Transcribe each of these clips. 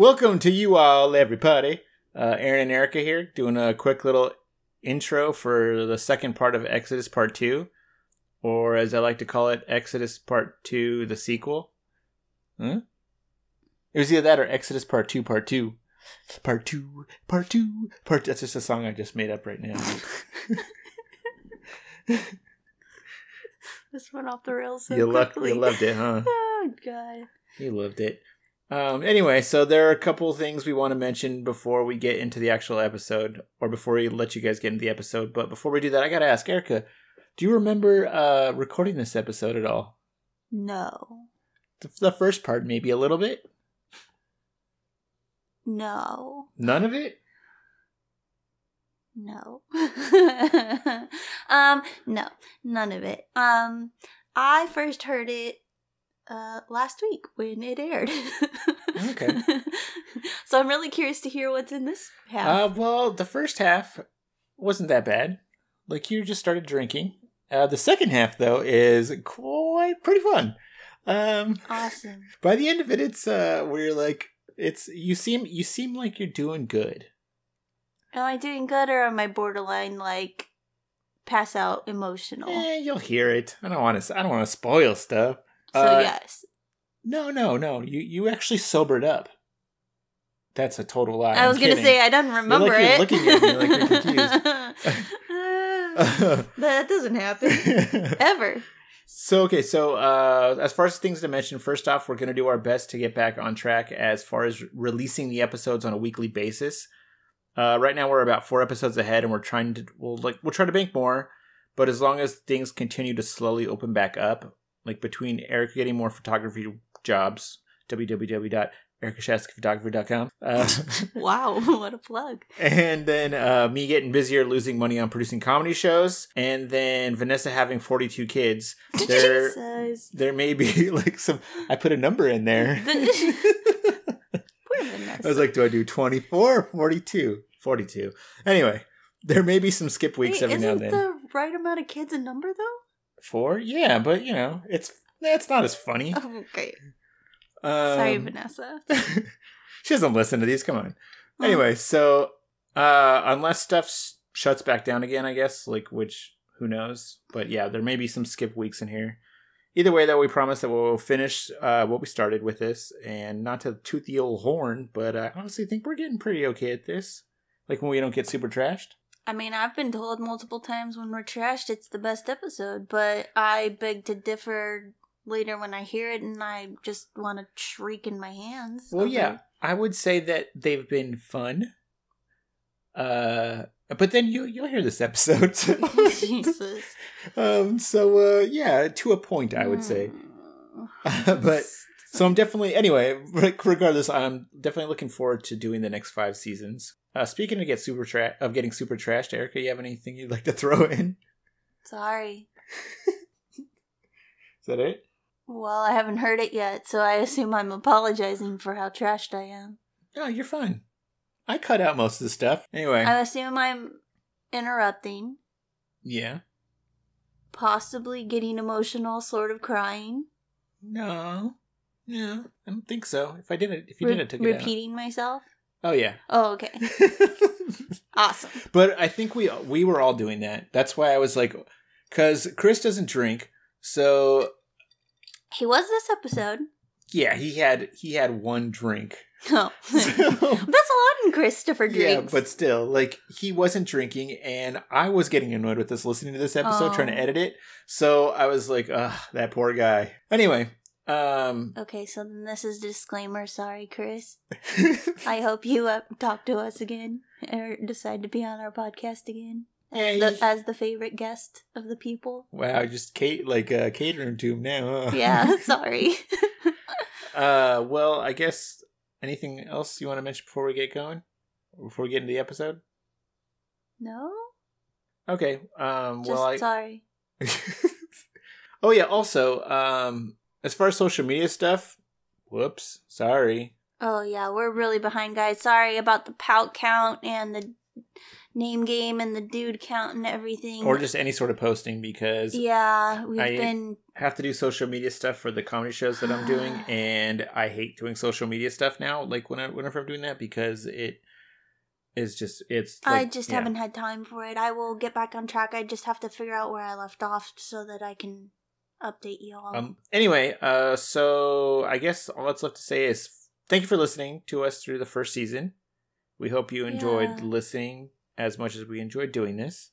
Welcome to you all, everybody. Aaron and Erica here, doing a quick little intro for the second part of Exodus Part 2, or as I like to call it, Exodus Part 2, the sequel. It was either that or Exodus Part 2, Part 2. Part 2, Part 2, Part 2. That's just a song I just made up right now. This went off the rails so quickly. You loved it, huh? Oh, God. You loved it. Anyway, so there are a couple things we want to mention before we get into the actual episode, or before we let you guys get into the episode. But before we do that, I got to ask, Erica, do you remember recording this episode at all? No. The first part, maybe a little bit? No. None of it? No. No, none of it. I first heard it last week when it aired. Okay. So I'm really curious to hear what's in this half. Well, the first half wasn't that bad. Like, you just started drinking. The second half, though, is quite pretty fun. Awesome. By the end of it, it's we're like, it's you seem like you're doing good. Am I doing good, or am I borderline like pass out emotional? You'll hear it. I don't want to spoil stuff. So yes. No. You actually sobered up. That's a total lie. I was going to say, I don't remember it. Looking at me like you're confused. That doesn't happen. Ever. So, as far as things to mention, first off, we're going to do our best to get back on track as far as releasing the episodes on a weekly basis. Right now we're about 4 episodes ahead, and we'll try to bank more, but as long as things continue to slowly open back up, like between Erica getting more photography jobs, www.erikashaskphotography.com. Wow, what a plug. And then me getting busier, losing money on producing comedy shows, and then Vanessa having 42 kids. There may be like some... I put a number in there. Poor Vanessa. I was like, do I do 24 or 42? 42. Anyway, there may be some skip weeks every now and then. Isn't the right amount of kids a number, though? 4? Yeah, but you know, it's not as funny. Oh, okay. Sorry, Vanessa. She doesn't listen to these. Come on. Oh. Anyway, so unless stuff shuts back down again, I guess, like, which who knows? But yeah, there may be some skip weeks in here. Either way, though, we promise that we'll finish what we started with this, and not to toot the old horn, but I honestly think we're getting pretty okay at this. Like, when we don't get super trashed. I mean, I've been told multiple times when we're trashed, it's the best episode, but I beg to differ later when I hear it, and I just want to shriek in my hands. Well, okay. Yeah, I would say that they've been fun, but then you'll hear this episode. So. Jesus. Yeah, to a point, I would say. But so I'm definitely, anyway, regardless, I'm definitely looking forward to doing the next 5 seasons. Speaking of getting super trashed, Erica, you have anything you'd like to throw in? Sorry. Is that it? Well, I haven't heard it yet, so I assume I'm apologizing for how trashed I am. No, you're fine. I cut out most of the stuff. Anyway. I assume I'm interrupting. Yeah. Possibly getting emotional, sort of crying. No. No, I don't think so. If you did, I took it out. Repeating myself? Oh, yeah. Oh, okay. Awesome. But I think we were all doing that. That's why I was like, because Chris doesn't drink, so... He was this episode. Yeah, he had one drink. Oh. That's a lot in Christopher drinks. Yeah, but still, like, he wasn't drinking, and I was getting annoyed with this, listening to this episode, trying to edit it. So I was like, ugh, that poor guy. Anyway... Okay, so then this is disclaimer. Sorry, Chris. I hope you talk to us again, or decide to be on our podcast again as the favorite guest of the people. Wow, just catering to him now. Huh? Yeah, sorry. Well, I guess anything else you want to mention before we get going? Before we get into the episode? No. Okay. Sorry. Oh yeah. Also, as far as social media stuff, whoops, sorry. Oh, yeah, we're really behind, guys. Sorry about the pout count and the name game and the dude count and everything. Or just any sort of posting, because I have to do social media stuff for the comedy shows that I'm doing, and I hate doing social media stuff now, like whenever I'm doing that, because it is just, it's like, I just haven't had time for it. I will get back on track. I just have to figure out where I left off so that I can update you all. Anyway, so I guess all that's left to say is thank you for listening to us through the first season. We hope you enjoyed listening as much as we enjoyed doing this.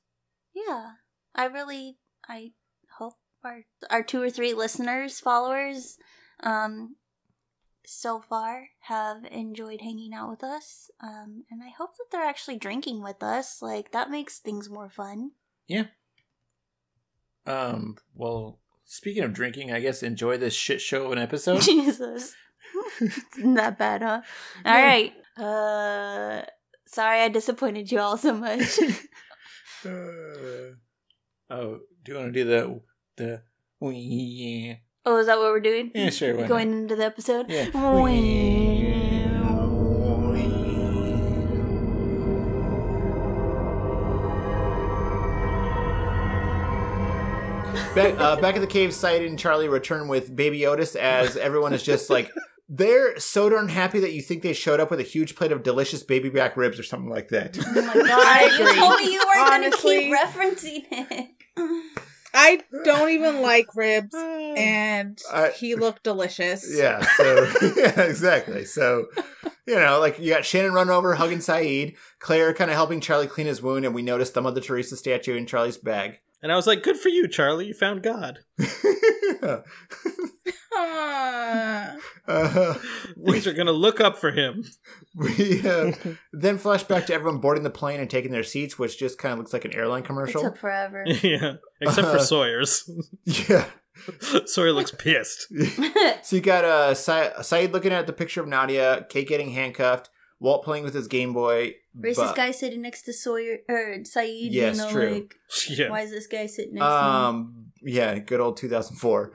Yeah. I hope our 2 or 3 listeners, followers, so far have enjoyed hanging out with us. And I hope that they're actually drinking with us. Like, that makes things more fun. Yeah. Well, speaking of drinking, I guess enjoy this shit show of an episode. Jesus. It's not bad, huh? All right. Sorry I disappointed you all so much. Do you want to do the yeah? Oh, is that what we're doing? Yeah, sure. Going into the episode? Yeah. Back at the cave, Sight and Charlie return with Baby Otis as everyone is just like, they're so darn happy that you think they showed up with a huge plate of delicious baby back ribs or something like that. Oh my God, you told me you weren't going to keep referencing it. I don't even like ribs, and he looked delicious. Yeah, so, yeah, exactly. So, you know, like, you got Shannon run over, hugging Saeed, Claire kind of helping Charlie clean his wound, and we noticed the Mother Teresa statue in Charlie's bag. And I was like, good for you, Charlie. You found God. Things are going to look up for him. We then flash back to everyone boarding the plane and taking their seats, which just kind of looks like an airline commercial. It took forever. Yeah. Except for Sawyer's. Yeah. Sawyer looks pissed. So you got Saeed looking at the picture of Nadia, Kate getting handcuffed, Walt playing with his Game Boy. Racist guy sitting next to Sawyer or Saeed. Yes, true. Like, yeah. Why is this guy sitting next to him? Yeah, good old 2004.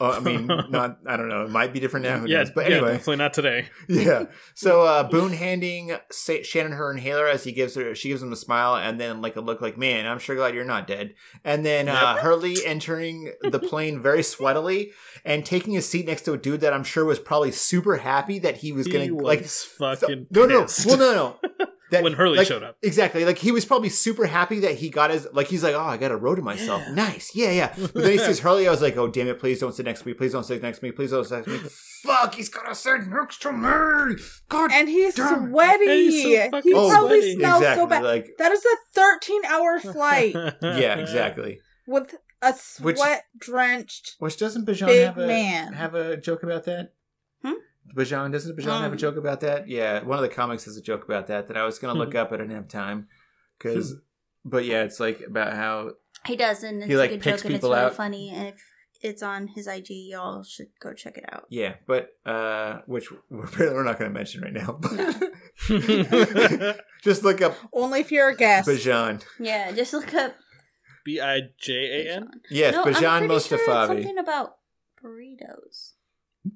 I mean, I don't know. It might be different now. Yeah, but anyway, definitely not today. Yeah. So Boone handing Shannon her inhaler as she gives him a smile and then like a look like, man, I'm sure glad you're not dead. And then Hurley entering the plane very sweatily and taking a seat next to a dude that I'm sure was probably super happy that he was going to like fucking. No. When Hurley showed up. Exactly. Like, he was probably super happy that he got his... Like, he's like, oh, I got a row to myself. Yeah. Nice. Yeah, yeah. But then he sees Hurley. I was like, oh, damn it. Please don't sit next to me. Please don't sit next to me. Please don't sit next to me. Fuck, he's got to sit next to me. God and he's damn. Sweaty. And he's so fucking sweaty. Smells exactly. So bad. Like, that is a 13-hour flight. Yeah, exactly. With a sweat-drenched Which doesn't Bijan have a joke about that? Bijan, doesn't Bijan have a joke about that? Yeah, one of the comics has a joke about that I was going to look up. I didn't have time. But yeah, it's like about how... He does, and it's like a good joke, and it's really funny. And if it's on his IG, y'all should go check it out. Yeah, but, which we're not going to mention right now. No. Just look up... Only if you're a guest. Bijan. Yeah, just look up... Bijan? Yes, no, Bijan Mostafavi. Sure, something about burritos. No,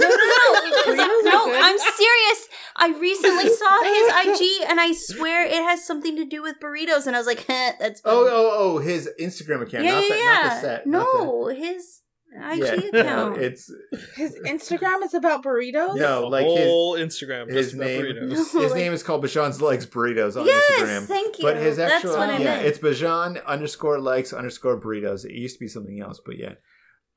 I'm serious. I recently saw his IG and I swear it has something to do with burritos and I was like, that's funny. Oh, his Instagram account. Yeah, not the set. No, his IG account. It's his Instagram is about burritos? No, like his whole Instagram is about burritos. No, his name is called Bijan's Likes Burritos on Instagram. Thank you. But his actual that's what I meant. It's Bijan _likes_burritos. It used to be something else, but yeah.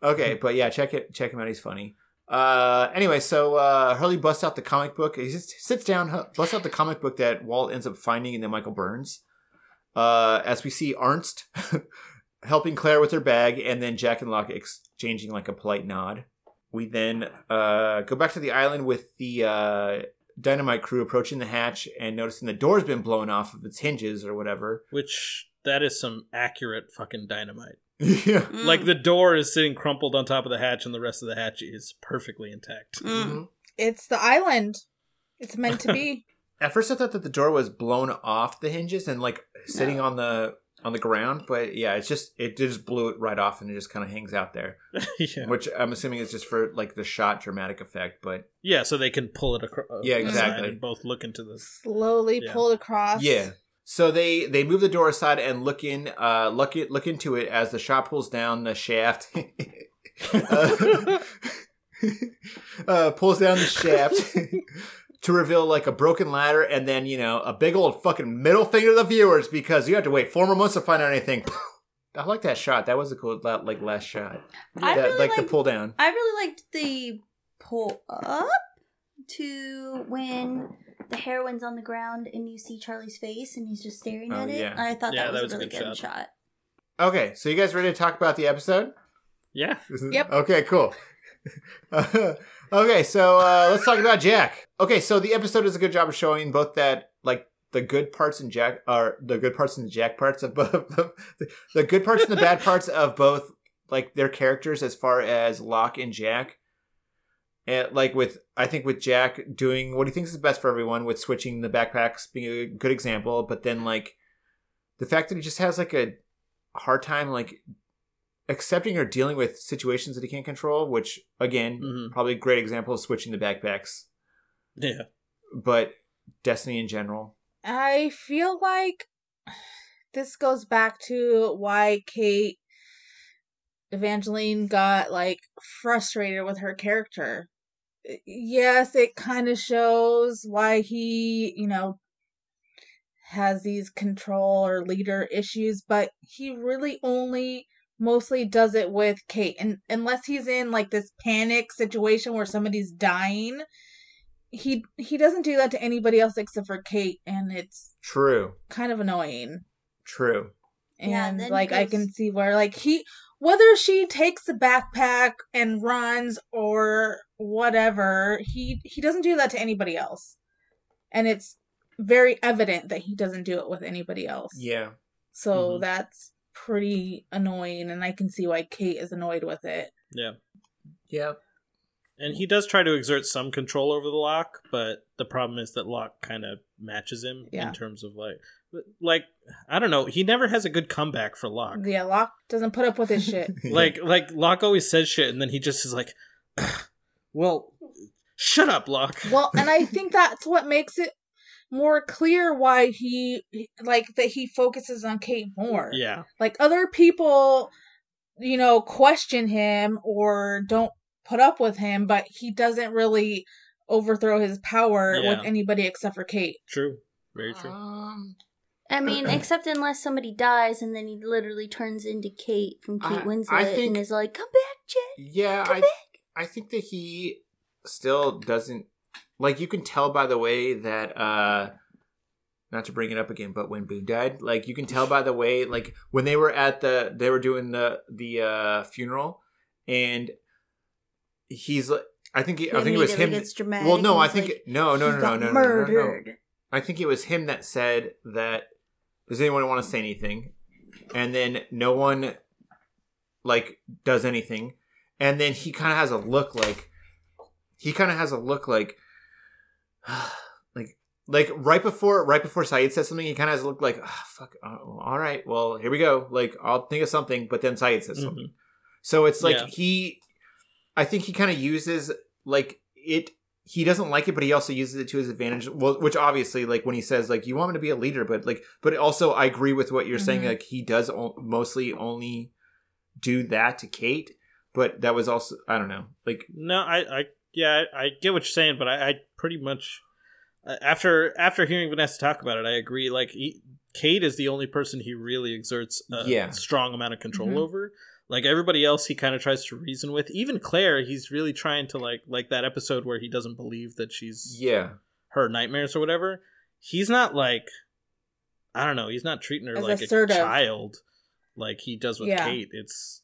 Okay, but yeah, check him out. He's funny. Anyway, so Hurley busts out the comic book. He just sits down, busts out the comic book that Walt ends up finding in the Michael Burns. As we see Ernst helping Claire with her bag, and then Jack and Locke exchanging like a polite nod. We then go back to the island with the dynamite crew approaching the hatch and noticing the door's been blown off of its hinges or whatever. Which, that is some accurate fucking dynamite. Yeah. Mm. Like, the door is sitting crumpled on top of the hatch and the rest of the hatch is perfectly intact. Mm-hmm. It's the island. It's meant to be. At first I thought that the door was blown off the hinges and like sitting on the ground, but yeah, it just blew it right off and it just kind of hangs out there. Yeah. Which I'm assuming is just for like the shot dramatic effect, but yeah, so they can pull it across. Yeah, exactly. And both look into this. Slowly pulled across. Yeah. So they move the door aside and look into it as the shot pulls down the shaft. Pulls down the shaft to reveal like a broken ladder, and then, you know, a big old fucking middle finger to the viewers because you have to wait 4 more months to find out anything. I like that shot. That was a cool, like, last shot. I really liked the pull down. I really liked the pull up to when the heroine's on the ground and you see Charlie's face and he's just staring at it. I thought that was a really good shot. Okay, so you guys ready to talk about the episode? Yeah. Yep. Okay, cool. Okay, so let's talk about Jack. Okay, so the episode does a good job of showing both that, like, the good parts and the bad parts of both, like, their characters as far as Locke and Jack. And, like, with Jack doing what he thinks is best for everyone, with switching the backpacks being a good example, but then, like, the fact that he just has, like, a hard time, like, accepting or dealing with situations that he can't control, which, again, probably a great example of switching the backpacks. Yeah. But Destiny in general. I feel like this goes back to why Kate Evangeline got, like, frustrated with her character. Yes, it kind of shows why he, you know, has these control or leader issues, but he really only mostly does it with Kate. And unless he's in, like, this panic situation where somebody's dying, he doesn't do that to anybody else except for Kate, and it's true. Kind of annoying. True. And, yeah, like, I can see where, like, he, whether she takes the backpack and runs or whatever, he doesn't do that to anybody else. And it's very evident that he doesn't do it with anybody else. Yeah. So that's pretty annoying, and I can see why Kate is annoyed with it. Yeah. Yeah. And he does try to exert some control over the Locke, but the problem is that Locke kind of matches him in terms of, like, I don't know. He never has a good comeback for Locke. Yeah, Locke doesn't put up with his shit. like Locke always says shit, and then he just is like, well, shut up, Locke. Well, and I think that's what makes it more clear why he, like, that he focuses on Kate more. Yeah. Like, other people, you know, question him or don't put up with him, but he doesn't really overthrow his power with anybody except for Kate. True. Very true. I mean, except unless somebody dies, and then he literally turns into Kate from Kate Winslet, and is like, come back, Jack. Yeah, come back. I think that he still doesn't, like, you can tell by the way that, not to bring it up again, but when Boone died, like, you can tell by the way, like, when they were at they were doing the funeral, and he's, I think it was him. Gets dramatic. Well, no, I think, like, no. I think it was him that said that, does anyone want to say anything? And then no one, like, does anything. And then he kind of has a look like, like right before Saeed says something, he kind of has a look like, oh, fuck, oh, all right, well, here we go. Like, I'll think of something, but then Saeed says something. So it's like I think he kind of uses, like, it. He doesn't like it, but he also uses it to his advantage. Well, which obviously, like, when he says, like, you want me to be a leader, but also I agree with what you're saying. Like, he does mostly only do that to Kate, but that was also, I don't know. Like, no, I get what you're saying, but I pretty much, after hearing Vanessa talk about it, I agree. Like, Kate is the only person he really exerts a strong amount of control over. Like, everybody else he kind of tries to reason with. Even Claire, he's really trying to, like that episode where he doesn't believe that she's her nightmares or whatever. He's not, like, I don't know, he's not treating her as like assertive. A child like he does with Kate. It's,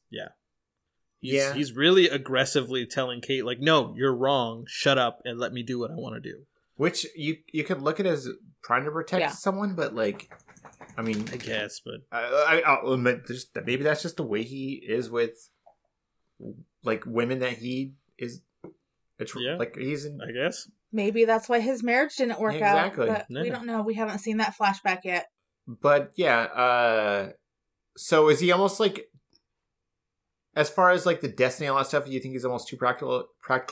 He's really aggressively telling Kate, like, no, you're wrong, shut up, and let me do what I want to do. Which you could look at as trying to protect someone, but, like, I mean, I guess, but I'll admit, maybe that's just the way he is with, like, women that he is. Like, he's in, I guess. Maybe that's why his marriage didn't work out. Exactly. We don't know. We haven't seen that flashback yet. But so is he almost like, as far as, like, the Destiny and all that stuff, do you think he's almost too practical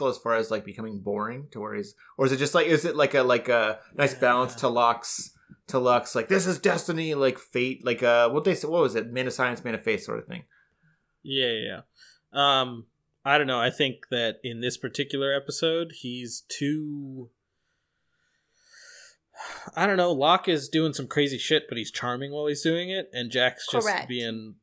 as far as, like, becoming boring to where he's, or is it just like, is it like a nice balance to Locke's to Lux, like, this is destiny, like fate, like what was it? Man of science, man of faith sort of thing. Yeah. I don't know. I think that in this particular episode, he's too... I don't know. Locke is doing some crazy shit, but he's charming while he's doing it. And Jack's just being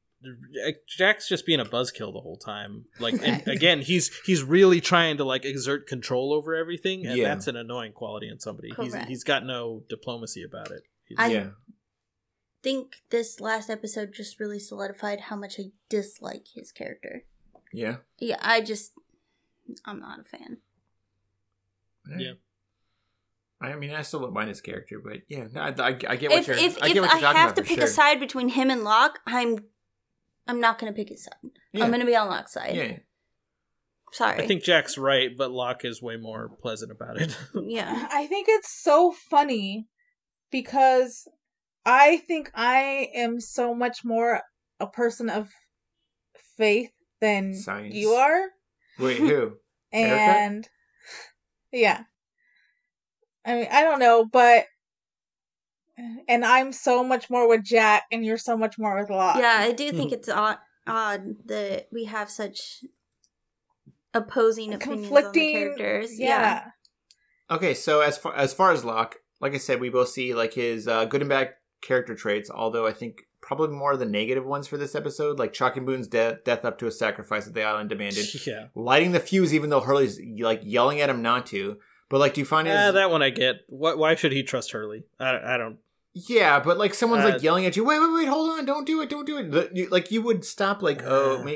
a buzzkill the whole time. Like, and again, he's really trying to like exert control over everything. And that's an annoying quality in somebody. He's got no diplomacy about it. I think this last episode just really solidified how much I dislike his character. Yeah. Yeah, I'm not a fan. Yeah. I mean, I still don't mind his character, but yeah, no, I get what you're talking about. If I have to pick a side between him and Locke, I'm not going to pick his side. Yeah. I'm going to be on Locke's side. Yeah. Sorry. I think Jack's right, but Locke is way more pleasant about it. Yeah. I think it's so funny because I think I am so much more a person of faith than science. You are. Wait, who? And Erica? Yeah, I mean, I don't know, but and I'm so much more with Jack, and you're so much more with Locke. Yeah, I do think it's odd that we have such opposing opinions on the characters. Yeah. Okay, so as far as Locke, like I said, we both see like his good and bad character traits, although I think probably more of the negative ones for this episode, like chalking Boone's death up to a sacrifice that the island demanded. Yeah. Lighting the fuse, even though Hurley's like yelling at him not to. But like, do you find that one I get? Why should he trust Hurley? I don't. Yeah, but like someone's like yelling at you. Wait, hold on! Don't do it! Like you would stop. Like give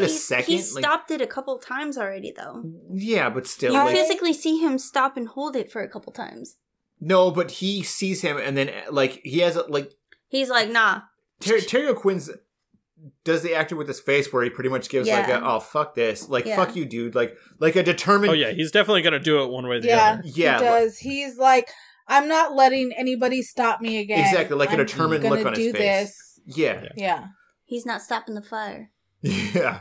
it a second. He stopped it a couple times already, though. Yeah, but still, you physically see him stop and hold it for a couple times. No, but he sees him, and then like he has like. He's like, nah. Terry O'Quinn's does the actor with his face where he pretty much gives oh, fuck this. Like, fuck you, dude. Like a determined... Oh, yeah. He's definitely going to do it one way or the other. Yeah, he does. He's like, I'm not letting anybody stop me again. Exactly. Like a determined look on his face. This. Yeah. He's not stopping the fire. Yeah.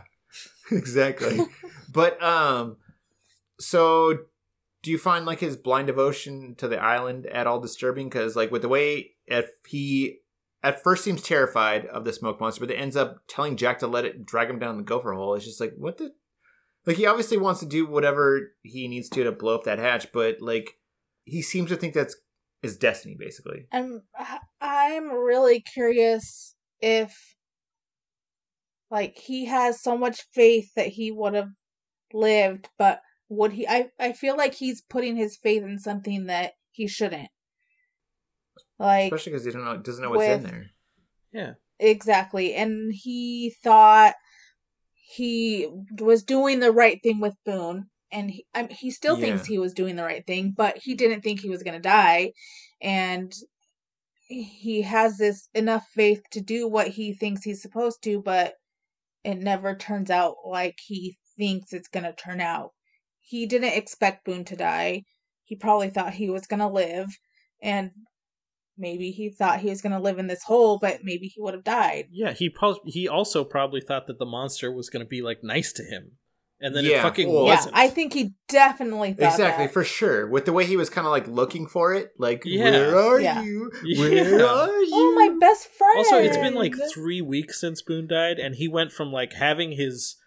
Exactly. But, so... Do you find, like, his blind devotion to the island at all disturbing? Because, like, with the way he at first seems terrified of the smoke monster, but then ends up telling Jack to let it drag him down the gopher hole. It's just like, what the... Like, he obviously wants to do whatever he needs to blow up that hatch, but, like, he seems to think that's his destiny, basically. And I'm really curious if, like, he has so much faith that he would have lived, but... Would he? I feel like he's putting his faith in something that he shouldn't. Like, especially because he doesn't know what's in there. Yeah, exactly. And he thought he was doing the right thing with Boone, and he still thinks he was doing the right thing, but he didn't think he was going to die, and he has this enough faith to do what he thinks he's supposed to, but it never turns out like he thinks it's going to turn out. He didn't expect Boone to die. He probably thought he was going to live. And maybe he thought he was going to live in this hole, but maybe he would have died. Yeah, he also probably thought that the monster was going to be, like, nice to him. And then it fucking wasn't. I think he definitely thought that. For sure. With the way he was kind of, like, looking for it. Like, where are you? Where are you? Oh, my best friend! Also, it's been, like, 3 weeks since Boone died, and he went from, like, having his...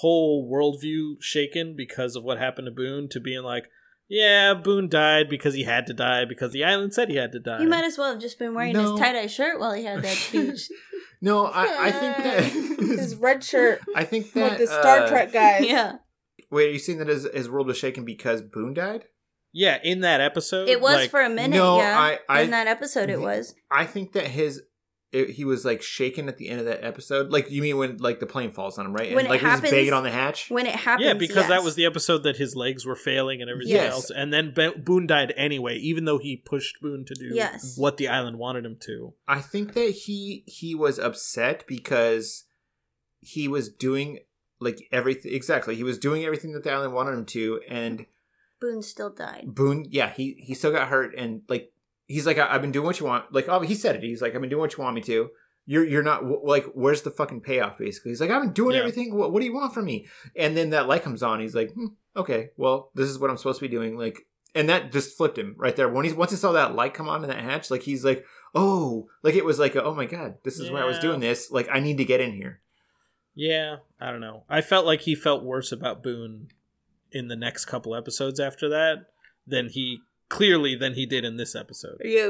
whole worldview shaken because of what happened to Boone to being like, yeah, Boone died because he had to die because the island said he had to die. He might as well have just been wearing his tie-dye shirt while he had that speech. No, I think that... his red shirt. I think that... With the Star Trek guys. Yeah. Wait, are you saying that his world was shaken because Boone died? Yeah, in that episode. It was like, for a minute, in that episode it was. I think that he was like shaken at the end of that episode. Like, you mean when like the plane falls on him, right? When and like he's banging on the hatch? When it happens. Yeah, because that was the episode that his legs were failing and everything else. And then Boone died anyway, even though he pushed Boone to do what the island wanted him to. I think that he was upset because he was doing like everything. Exactly. He was doing everything that the island wanted him to. And Boone still died. Boone. Yeah. He still got hurt. And like, he's like, I've been doing what you want. Like, oh, he said it. He's like, I've been doing what you want me to. You're not, like, where's the fucking payoff, basically? He's like, I've been doing everything. What do you want from me? And then that light comes on. He's like, okay, well, this is what I'm supposed to be doing. Like, And that just flipped him right there. When he once he saw that light come on in that hatch, like he's like, oh, like it was like, oh my God, this is why I was doing this. Like I need to get in here. Yeah, I don't know. I felt like he felt worse about Boone in the next couple episodes after that than he did in this episode. Yeah.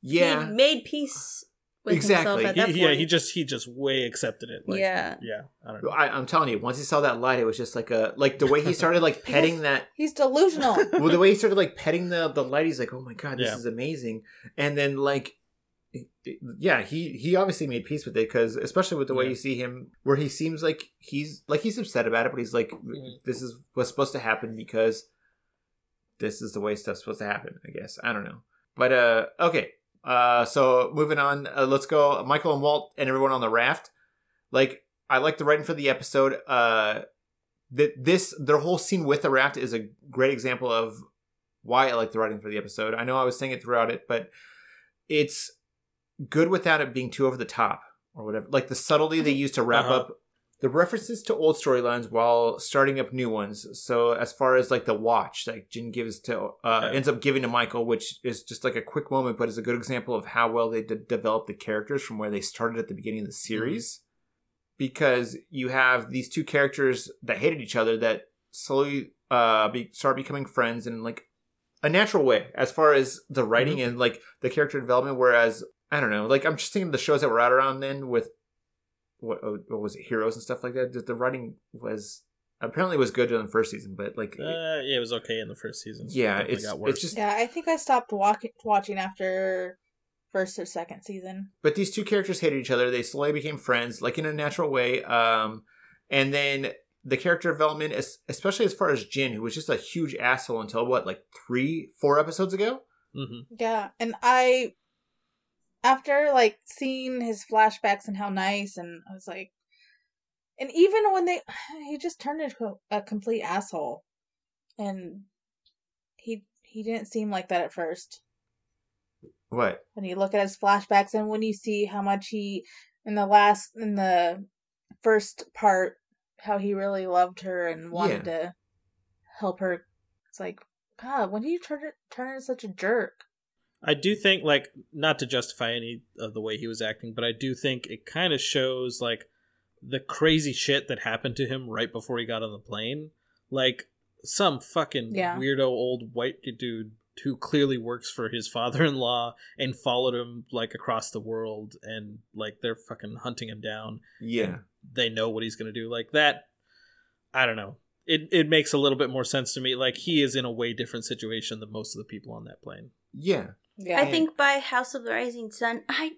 He made peace with himself at that point. Yeah, he just way accepted it. Like, yeah. I don't know. I'm telling you, once he saw that light, it was just like the way he started like petting that. He's delusional. Well, the way he started like petting the light, he's like, oh my God, this is amazing. And then like, yeah, he obviously made peace with it, because especially with the way you see him, where he seems like he's upset about it, but he's like, this is what's supposed to happen because this is the way stuff's supposed to happen, I guess. I don't know. But okay. So moving on, let's go Michael and Walt and everyone on the raft. Like, I like the writing for the episode. Their whole scene with the raft is a great example of why I like the writing for the episode. I know I was saying it throughout it, but it's good without it being too over the top or whatever. Like the subtlety they use to wrap up the references to old storylines while starting up new ones. So as far as like the watch, like Jin gives to ends up giving to Michael, which is just like a quick moment, but is a good example of how well they developed the characters from where they started at the beginning of the series. Mm-hmm. Because you have these two characters that hated each other that slowly start becoming friends in like a natural way as far as the writing and like the character development. Whereas, I don't know, like I'm just thinking of the shows that were out around then with, what was it, Heroes and stuff like that. The writing was apparently was good in the first season, but like it was okay in the first season. Yeah, it's just I think I stopped watching after first or second season. But these two characters hated each other. They slowly became friends, like in a natural way. And then the character development, especially as far as Jin, who was just a huge asshole until what, like 3-4 episodes ago. Mm-hmm. Yeah, and I. After, like, seeing his flashbacks and how nice, and I was like... And even when he just turned into a complete asshole. And he didn't seem like that at first. What? When you look at his flashbacks, and when you see how much he... In the first part, how he really loved her and wanted to help her. It's like, God, when did you turn into such a jerk? I do think, like, not to justify any of the way he was acting, but I do think it kind of shows, like, the crazy shit that happened to him right before he got on the plane. Like, some fucking weirdo old white dude who clearly works for his father-in-law and followed him, like, across the world, and, like, they're fucking hunting him down. Yeah. They know what he's gonna do. Like, that, I don't know. It makes a little bit more sense to me. Like, he is in a way different situation than most of the people on that plane. Yeah. Yeah. I think by House of the Rising Sun, I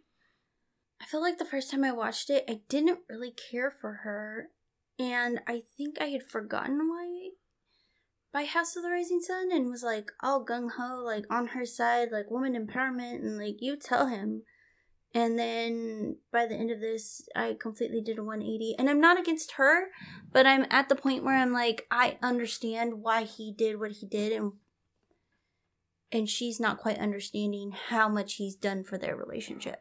feel like the first time I watched it, I didn't really care for her, and I think I had forgotten why by House of the Rising Sun, and was like all gung-ho, like on her side, like woman empowerment, and like you tell him. And then by the end of this, I completely did a 180, and I'm not against her, but I'm at the point where I'm like, I understand why he did what he did, and she's not quite understanding how much he's done for their relationship.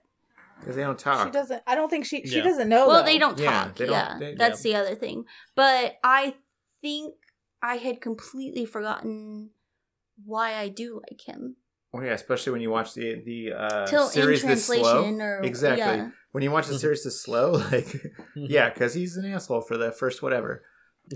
Because they don't talk. She doesn't. I don't think she doesn't know. Well, though. They don't talk. That's the other thing. But I think I had completely forgotten why I do like him. Oh yeah, especially when you watch the series this slow. Exactly. Yeah. When you watch the series this slow, like because he's an asshole for the first whatever.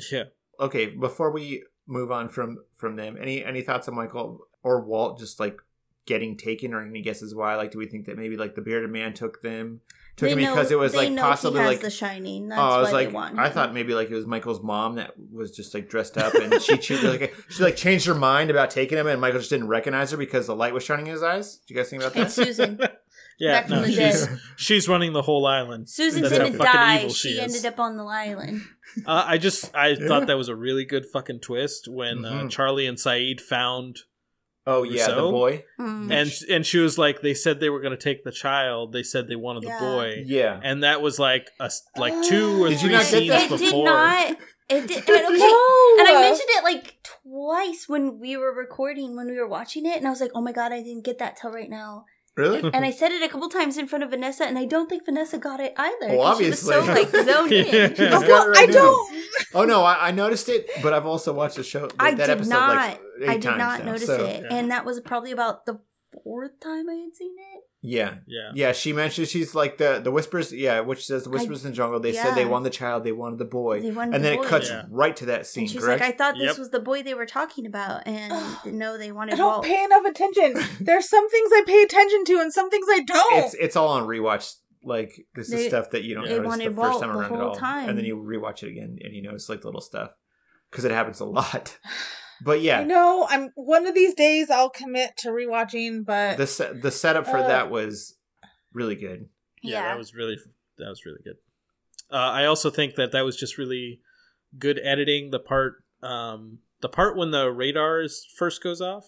Yeah. Okay. Before we move on from them, any thoughts on Michael? Or Walt just, like, getting taken, or any guesses why? Like, do we think that maybe, like, the bearded man took him because it was, like, possibly, like... the Shining. That's why they want him. I thought maybe, like, it was Michael's mom that was just, like, dressed up, and she changed her mind about taking him, and Michael just didn't recognize her because the light was shining in his eyes? Do you guys think about that? It's Susan. Yeah, no, she's running the whole island. Susan didn't die. She ended up on the island. I thought that was a really good fucking twist when Charlie and Saeed found... Oh, yeah, Rousseau, the boy. Mm. And she was like, they said they were going to take the child. They said they wanted the boy. Yeah. And that was like two or three scenes before. And I mentioned it like twice when we were watching it. And I was like, oh my God, I didn't get that till right now. Really? And I said it a couple times in front of Vanessa, and I don't think Vanessa got it either. Well, obviously. She was so, zoned in. Yeah. She just got it right Oh, no, I noticed it, but I've also watched the show, that episode, eight times now. I did not notice it. Yeah. And that was probably about the fourth time I had seen it. Yeah. Yeah. Yeah, she mentioned she's like the Whispers, which says the Whispers in the Jungle. They said they wanted the child, they wanted the boy. It cuts right to that scene, and she's correct? Like, I thought this was the boy they were talking about, and no, they wanted Walt. I don't pay enough attention. There's some things I pay attention to and some things I don't. It's all on rewatch. Like, this is stuff that you don't notice the first time around at all. And then you rewatch it again, and you notice, like, little stuff. Because it happens a lot. But yeah, I know. I'm one of these days I'll commit to rewatching. But the setup for that was really good. Yeah, that was really good. I also think that was just really good editing. The part when the radar first goes off.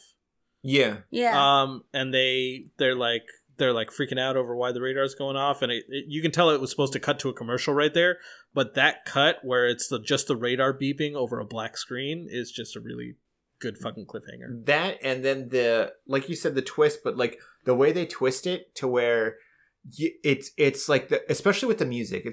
Yeah, yeah. And they're like freaking out over why the radar's going off, and you can tell it was supposed to cut to a commercial right there, but that cut where it's just the radar beeping over a black screen is just a really good fucking cliffhanger. That, and then like you said, the twist, but like the way they twist it to where it's like especially with the music,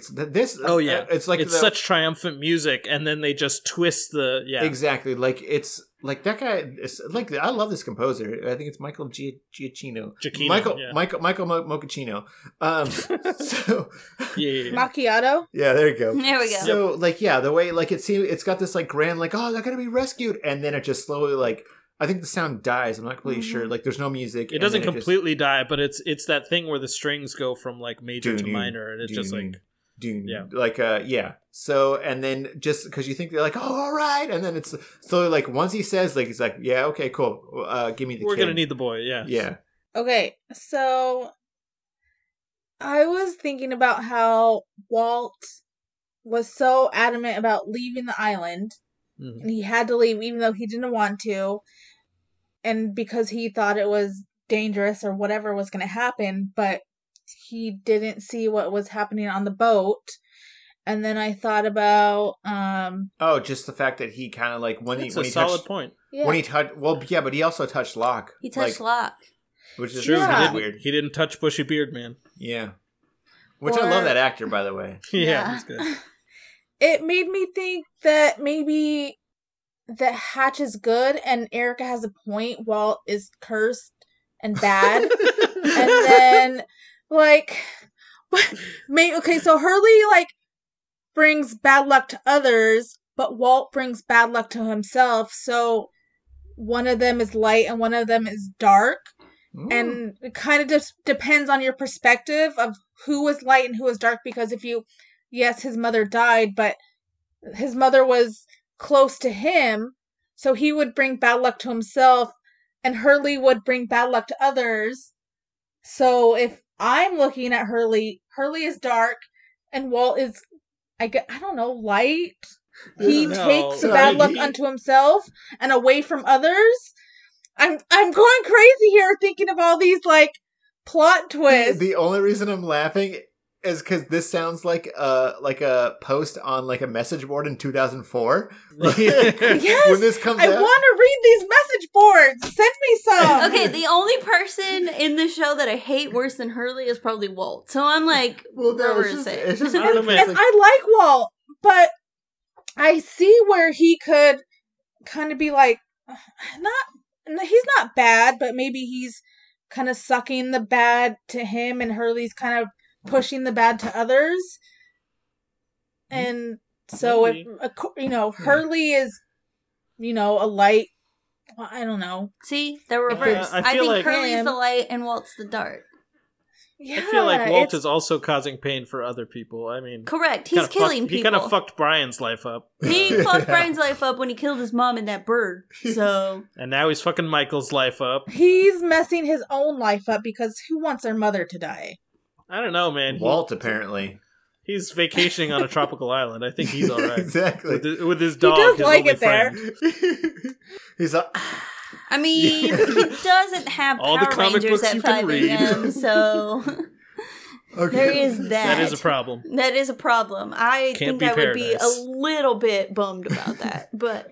such triumphant music, and then they just twist exactly. Like, it's like that guy, like, I love this composer. I think it's Michael Giacchino. Michael Mochaccino. Macchiato. Yeah, there you go. There we go. So like, yeah, the way, like, it seems it's got this like grand, like, oh, they're gonna be rescued, and then it just slowly, like, I think the sound dies. I'm not completely sure. Like, there's no music. It doesn't completely die, but it's that thing where the strings go from like major to minor, and it's just like, yeah, like, yeah. So, and then just because you think they're like, oh, all right, and then it's so like once he says, like, he's like, yeah, okay, cool, give me the. We're gonna need the boy, yeah, yeah. Okay, so I was thinking about how Walt was so adamant about leaving the island, and he had to leave even though he didn't want to. And because he thought it was dangerous or whatever was going to happen, but he didn't see what was happening on the boat. And then I thought about just the fact that he kind of like but he also touched Locke. He touched Locke, which is true. Yeah. Weird. He didn't touch Bushy Beard Man. Yeah, I love that actor, by the way. Yeah, he's good. It made me think that maybe that Hatch is good and Erica has a point. Walt is cursed and bad. And then, like, so Hurley, like, brings bad luck to others, but Walt brings bad luck to himself. So one of them is light and one of them is dark. Ooh. And it kind of just depends on your perspective of who was light and who was dark. Because yes, his mother died, but his mother was close to him, so he would bring bad luck to himself, and Hurley would bring bad luck to others. So if I'm looking at Hurley is dark, and Walt is, I don't know, light. He takes bad luck unto himself and away from others. I'm going crazy here thinking of all these, like, plot twists. The only reason I'm laughing is because this sounds like a post on like a message board in 2004. Like, yes, when this comes out, I want to read these message boards. Send me some. Okay, the only person in the show that I hate worse than Hurley is probably Walt. So I'm like, I like Walt, but I see where he could kind of be like, he's not bad, but maybe he's kind of sucking the bad to him, and Hurley's kind of pushing the bad to others. And so Hurley is a light. Well, I don't know, see, they're reversed. I think like Hurley is the light and Walt's the dark. Yeah, I feel like Walt is also causing pain for other people. I mean, correct, he's killing people. He kind of fucked Brian's life up. He fucked Brian's life up when he killed his mom and that bird. So, and now he's fucking Michael's life up. He's messing his own life up, because who wants their mother to die? I don't know, man. Walt, apparently. He's vacationing on a tropical island. I think he's all right. Exactly. With his dog. He does like it friend. There. He's like... I mean, he doesn't have Power all the comic Rangers books at you 5 a.m., so... Okay. There is that. That is a problem. I think I would be a little bit bummed about that, but...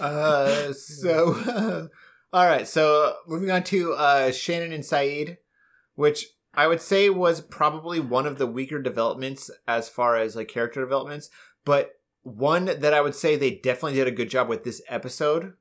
All right, so moving on to Shannon and Saeed. which I would say was probably one of the weaker developments as far as like character developments, but one that I would say they definitely did a good job with this episode.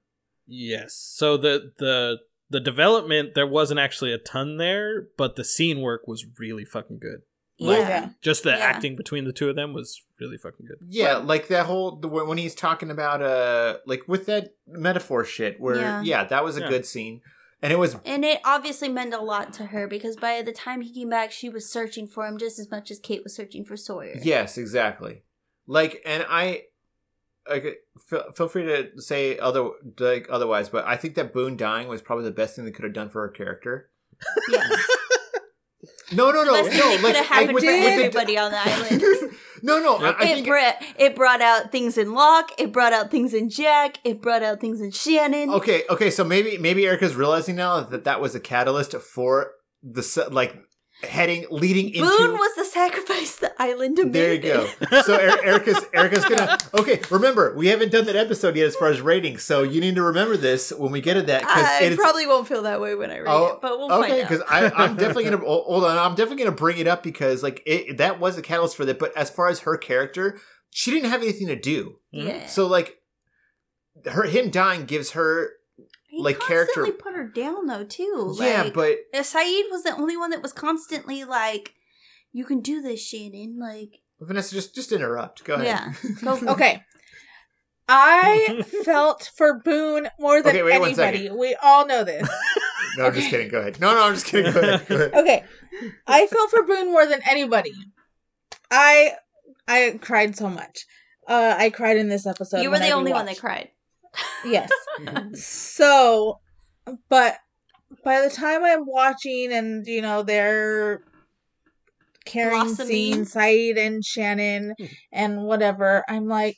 Yes. So the development, there wasn't actually a ton there, but the scene work was really fucking good. Like, yeah. Just the acting between the two of them was really fucking good. Yeah, like that whole, when he's talking about, like with that metaphor shit where, that was a good scene. And it was... And it obviously meant a lot to her because by the time he came back, she was searching for him just as much as Kate was searching for Sawyer. Yes, exactly. Like, and I feel free to say otherwise, but I think that Boone dying was probably the best thing they could have done for her character. Yes. No. Like, happened to everybody on the island. No. It brought out things in Locke. It brought out things in Jack. It brought out things in Shannon. Okay. So maybe Erika's realizing now that that was a catalyst for the leading into. Boone was the sacrifice the island demanded. There you go. So Erika's gonna. Okay, remember we haven't done that episode yet as far as ratings, so you need to remember this when we get to that. I probably won't feel that way when I rate it, but we'll find out. Okay, because I'm definitely gonna hold on. I'm definitely gonna bring it up because that was a catalyst for that. But as far as her character, she didn't have anything to do. Yeah. So him dying gives her. He constantly put her down, though, too. But... Saeed was the only one that was constantly like, you can do this, Shannon. Like... Vanessa, just interrupt. Go ahead. Yeah. Okay. I felt for Boone more than anybody. We all know this. No, I'm just kidding. Go ahead. No, I'm just kidding. Go ahead. Okay. I felt for Boone more than anybody. I cried so much. I cried in this episode. You were the only one that cried. Yes. So, but by the time I'm watching and, you know, they're carrying scenes, Saeed and Shannon and whatever, I'm like,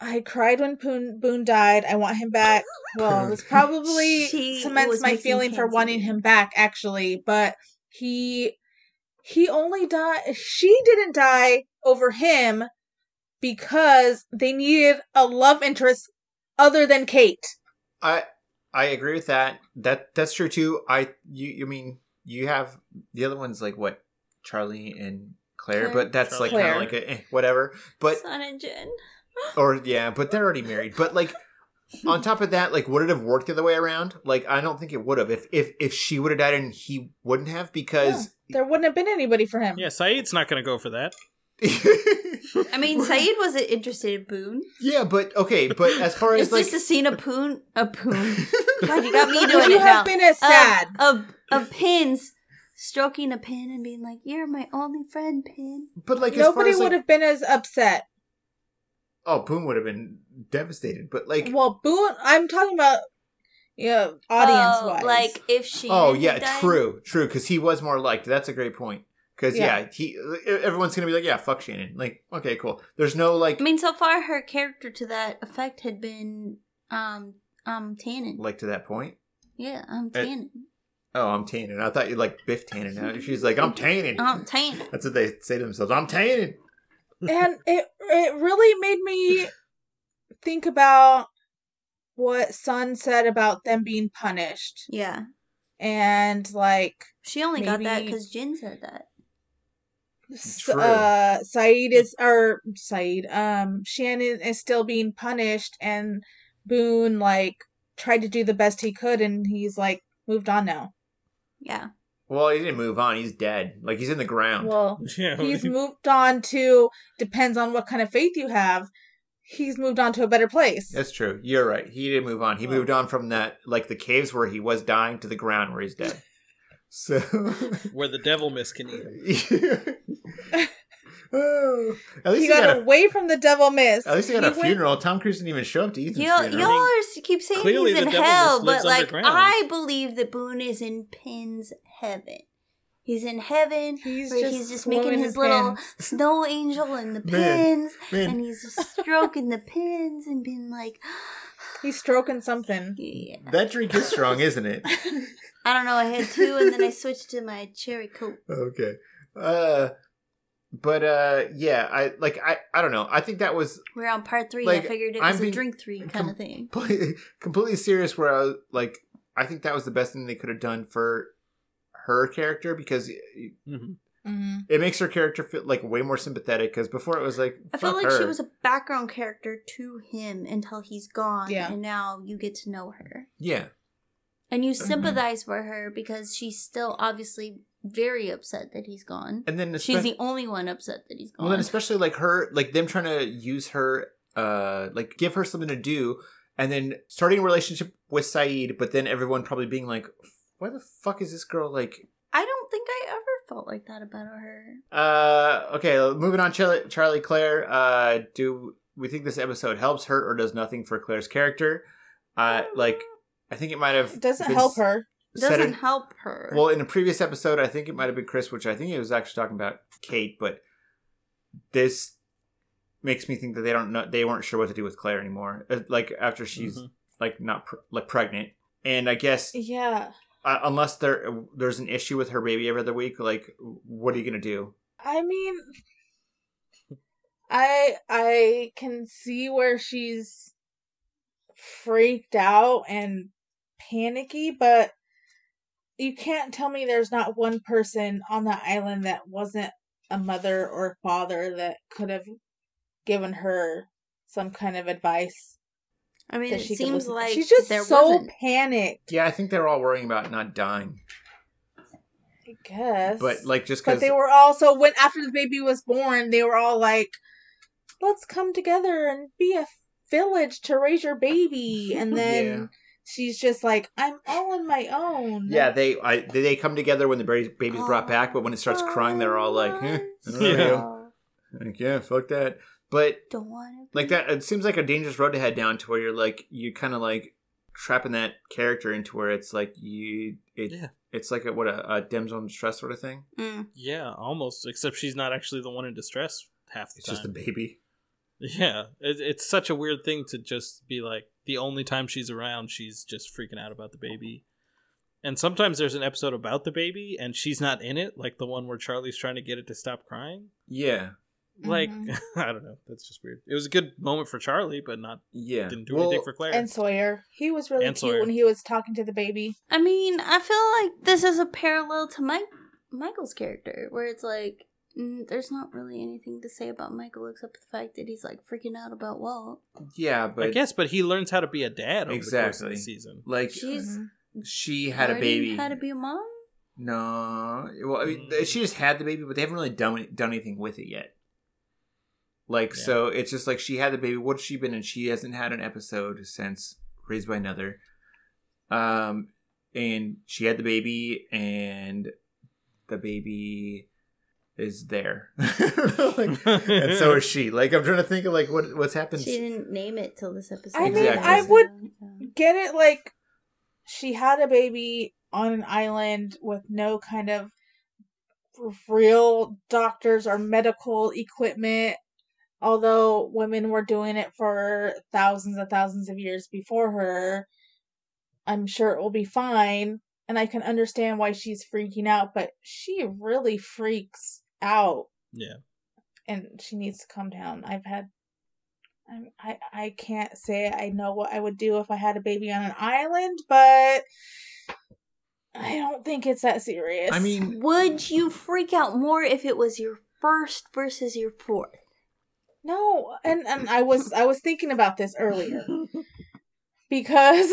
I cried when Boone died. I want him back. Well, this probably cements my feeling for wanting him back, actually. But he only died. She didn't die over him. Because they needed a love interest other than Kate. I agree with that. That's true too. You have the other ones like what Charlie and Claire, but that's Charlie. Like kind of like a whatever. But Son and Jen. But they're already married. But like on top of that, like would it have worked the other way around? Like I don't think it would have if she would have died and he wouldn't have because there wouldn't have been anybody for him. Yeah, Saeed's not going to go for that. I mean, Saeed wasn't interested in Boone. Yeah, but okay, but as far as like, is this a scene of Boone? A Boone. God, you got me doing it now. You have been as sad. Of Pins stroking a Pin and being like, "You're my only friend, Pin." But like, nobody would have been as upset. Oh, Boone would have been devastated. But like, well, Boone. I'm talking about audience-wise. Like if she. Oh yeah, died. True. Because he was more liked. That's a great point. Because, everyone's going to be like, yeah, fuck Shannon. Like, okay, cool. There's no, like... I mean, so far, her character to that effect had been Tannen. Like, to that point? Yeah, I'm Tannen. I'm Tannen. I thought you like Biff Tannen. Now she's like, I'm Tannen. I'm Tannen. That's what they say to themselves. I'm Tannen. And it really made me think about what Sun said about them being punished. Yeah. And, like... She only got that because Jin said that. True. Shannon is still being punished and Boone tried to do the best he could and he's moved on now. Yeah. Well, he didn't move on. He's dead. He's in the ground. Well, he's moved on to, depends on what kind of faith you have. He's moved on to a better place. That's true. You're right. He didn't move on. He moved on from that, the caves where he was dying to the ground where he's dead. So where the devil mist can eat him. Oh, at least he got away from the devil mist. At least he got a funeral. Tom Cruise didn't even show up to Ethan's funeral. Y'all keep saying he's in hell, but I believe that Boone is in Pin's heaven. He's in heaven. He's just making his little snow angel and the pins, and he's just stroking the pins and being like, he's stroking something. Yeah. That drink is strong, isn't it? I don't know. I had two, and then I switched to my cherry Coke. Okay, I don't know. I think that was we're on part 3. I figured it was a drink 3 kind of thing. Completely serious. Where I was I think that was the best thing they could have done for her character, because it makes her character feel like way more sympathetic, because before it was like, I felt like she was a background character to him until he's gone, and now you get to know her. Yeah. And you sympathize for her because she's still obviously very upset that he's gone. And then she's the only one upset that he's gone. Well, then especially like her, like them trying to use her, like give her something to do, and then starting a relationship with Saeed, but then everyone probably being like, why the fuck is this girl like... I don't think I ever felt like that about her. Okay, moving on, Charlie Claire. Do we think this episode helps her or does nothing for Claire's character? Like, I think it might have... Doesn't help her. Doesn't help her. Well, in a previous episode, I think it might have been Chris, which I think it was actually talking about Kate, but this makes me think that they don't know, they weren't sure what to do with Claire anymore. Like, after she's, like, not pregnant. And I guess... Yeah. Unless there's an issue with her baby every other week, like, what are you going to do? I mean, I can see where she's freaked out and panicky, but you can't tell me there's not one person on the island that wasn't a mother or father that could have given her some kind of advice. I mean, it seems like she's just so panicked. Yeah, I think they're all worrying about not dying. I guess, but like just because they were also when after the baby was born, they were all like, "Let's come together and be a village to raise your baby," and then she's just like, "I'm all on my own." Yeah, they come together when the baby's brought back, but when it starts crying, they're all like, "I don't know." Like, yeah, fuck that. But like that, it seems like a dangerous road to head down to where you're like, you kind of like trapping that character into where it's like it's like a damsel in distress sort of thing. Mm. Yeah, almost. Except she's not actually the one in distress half the time. It's just the baby. Yeah, it's such a weird thing to just be like, the only time she's around, she's just freaking out about the baby. And sometimes there's an episode about the baby and she's not in it, like the one where Charlie's trying to get it to stop crying. Yeah. Like, I don't know. That's just weird. It was a good moment for Charlie, but not... Yeah. Didn't do anything for Claire. And Sawyer. He was really cute when he was talking to the baby. I mean, I feel like this is a parallel to Michael's character, where it's like, there's not really anything to say about Michael except the fact that he's, like, freaking out about Walt. Yeah, but... I guess, but he learns how to be a dad over the course of the season. Like, she had a baby. How to be a mom? No. Well, I mean, she just had the baby, but they haven't really done anything with it yet. Like, so it's just like she had the baby. What's she been in? She hasn't had an episode since Raised by Another. And she had the baby, and the baby is there. Like, and so is she. Like, I'm trying to think of, like, what's happened. She didn't name it till this episode. I mean, I would get it, like, she had a baby on an island with no kind of real doctors or medical equipment. Although women were doing it for thousands and thousands of years before her, I'm sure it will be fine. And I can understand why she's freaking out, but she really freaks out. Yeah. And she needs to calm down. I can't say I know what I would do if I had a baby on an island, but I don't think it's that serious. I mean, would you freak out more if it was your first versus your fourth? No, and I was thinking about this earlier because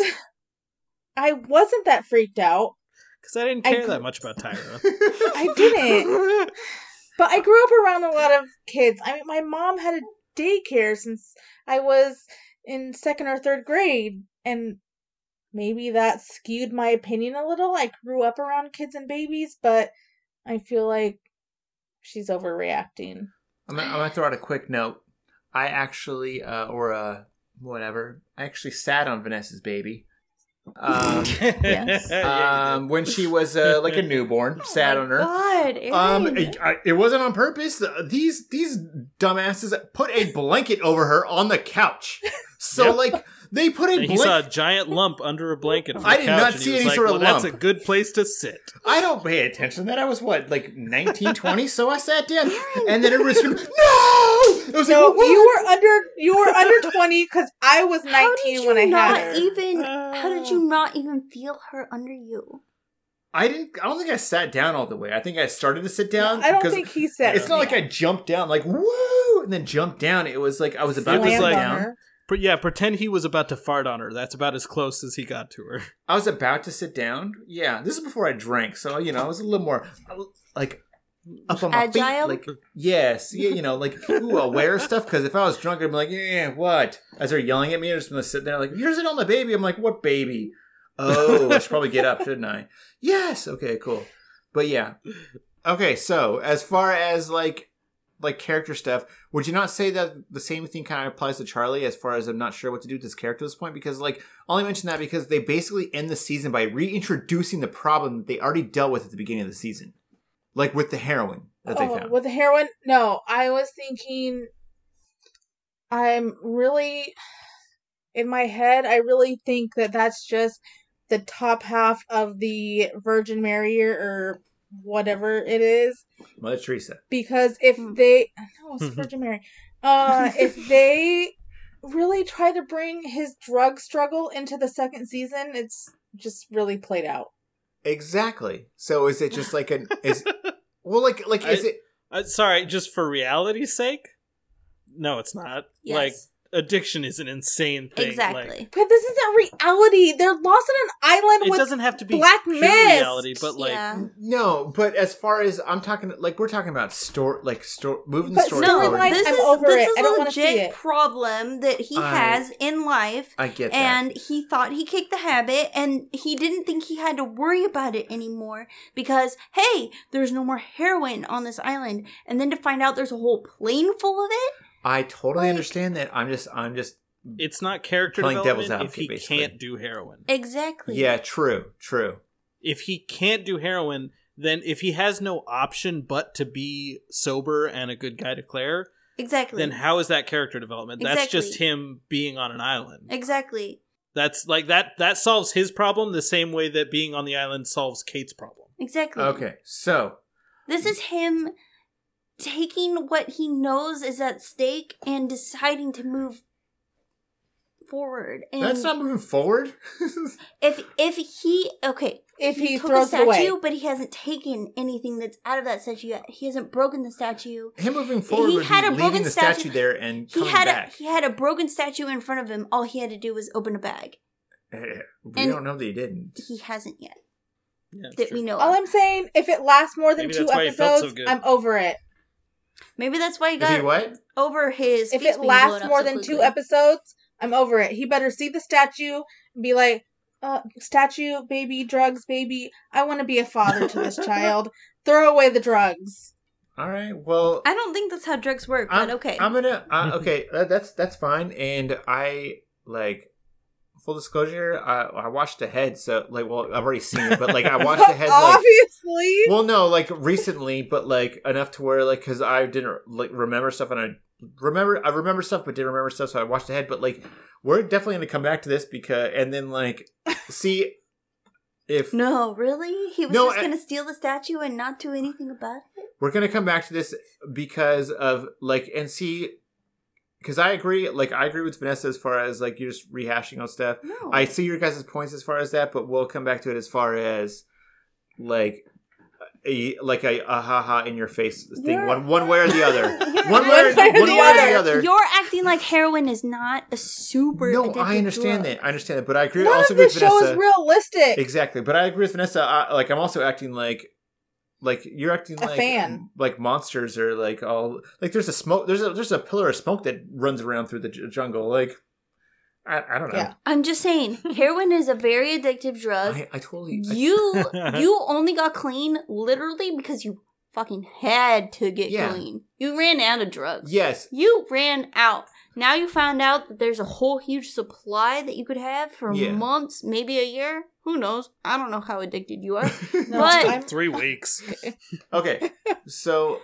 I wasn't that freaked out. Because I didn't care that much about Tyra. I didn't. But I grew up around a lot of kids. I mean, my mom had a daycare since I was in second or third grade. And maybe that skewed my opinion a little. I grew up around kids and babies, but I feel like she's overreacting. I'm going to throw out a quick note. I actually, I actually sat on Vanessa's baby. Yes. When she was, like a newborn, sat on her. God, it wasn't on purpose. These dumbasses put a blanket over her on the couch. So, like, They put a blanket. He saw a giant lump under a blanket on the couch. I did not see any sort of lump. That's a good place to sit. I don't pay attention to that. I was, what, like 19, 20? So I sat down. And then it was, no! It was no, like, you were under 20 because I was 19 when I had her. How did you not even feel her under you? I don't think I sat down all the way. I think I started to sit down. I don't think he sat down. It's not like I jumped down, like, woo, and then jumped down. It was like I was about to sit down. Yeah, pretend he was about to fart on her. That's about as close as he got to her. I was about to sit down. Yeah, this is before I drank, so, you know, I was a little more, like, up on my feet. Like, yes, yeah, you know, like, ooh, aware stuff, because if I was drunk, I'd be like, yeah, what? As they're yelling at me, I'm just going to sit there, like, you're sitting on the baby. I'm like, what baby? Oh, I should probably get up, shouldn't I? Yes! Okay, cool. But yeah. Okay, so, as far as, like character stuff, would you not say that the same thing kind of applies to Charlie as far as I'm not sure what to do with this character at this point? Because, like, I only mention that because they basically end the season by reintroducing the problem that they already dealt with at the beginning of the season. Like, with the heroin that they found. With the heroin? No, I was thinking... I'm really... In my head, I really think that that's just... the top half of the Virgin Mary or whatever it is. Mother Teresa. Because if they... No, it's Virgin Mary. If they really try to bring his drug struggle into the second season, it's just really played out. Exactly. So is it just like an... well, like is it... sorry, just for reality's sake? No, it's not. Yes. Like... addiction is an insane thing. Exactly. Like, but this isn't reality. They're lost on an island with black mist. It doesn't have to be pure reality, but like... Yeah. No, but as far as I'm talking... Like, we're talking about moving the story forward. But no, this is a legit problem that he has in life. I get that. And he thought he kicked the habit, and he didn't think he had to worry about it anymore because, hey, there's no more heroin on this island. And then to find out there's a whole plane full of it... I totally understand that. I'm just. It's not character development if he can't do heroin. Exactly. Yeah. True. If he can't do heroin, then if he has no option but to be sober and a good guy to Claire, exactly. Then how is that character development? Exactly. That's just him being on an island. Exactly. That's like that. That solves his problem the same way that being on the island solves Kate's problem. Exactly. Okay. So this is him. Taking what he knows is at stake and deciding to move forward. And that's not moving forward. If he took throws a statue, away. But he hasn't taken anything that's out of that statue yet. He hasn't broken the statue. Him moving forward, he had a broken statue there and coming back. He had a broken statue in front of him. All he had to do was open a bag. We don't know that he didn't. He hasn't yet. Yeah, that we know. All I'm saying, if it lasts more than 2 episodes, so I'm over it. Maybe that's why he got over his... If it lasts more than 2 episodes, I'm over it. He better see the statue and be like, statue, baby, drugs, baby. I want to be a father to this child. Throw away the drugs. All right, well... I don't think that's how drugs work, but okay. I'm going to... okay, that's fine. And I, like... Full disclosure, I watched Ahead, so, like, well, I've already seen it, but, like, I watched Ahead, like... Obviously! Well, no, like, recently, but, like, enough to where, like, because I didn't, like, remember stuff, and I remember stuff, but didn't remember stuff, so I watched Ahead, but, like, we're definitely going to come back to this, because, and then, like, see if... No, really? He was just going to steal the statue and not do anything about it? We're going to come back to this because of, like, and see... Because I agree with Vanessa as far as, like, you're just rehashing on stuff. No. I see your guys' points as far as that, but we'll come back to it as far as, like a ha-ha in-your-face thing, one way or the other. One way or the other. You're acting like heroin is not a super addictive drug. I understand that, but I agree also with Vanessa. None of this show is realistic. Exactly, but I agree with Vanessa. I'm also acting like... Like, you're acting like monsters are, like, all... Like, there's a smoke... There's a pillar of smoke that runs around through the jungle. Like, I don't know. Yeah. I'm just saying, heroin is a very addictive drug. I totally... You only got clean, literally, because you fucking had to get clean. You ran out of drugs. Yes. You ran out. Now you found out that there's a whole huge supply that you could have for months, maybe a year. Who knows? I don't know how addicted you are. But 3 weeks. Okay. So,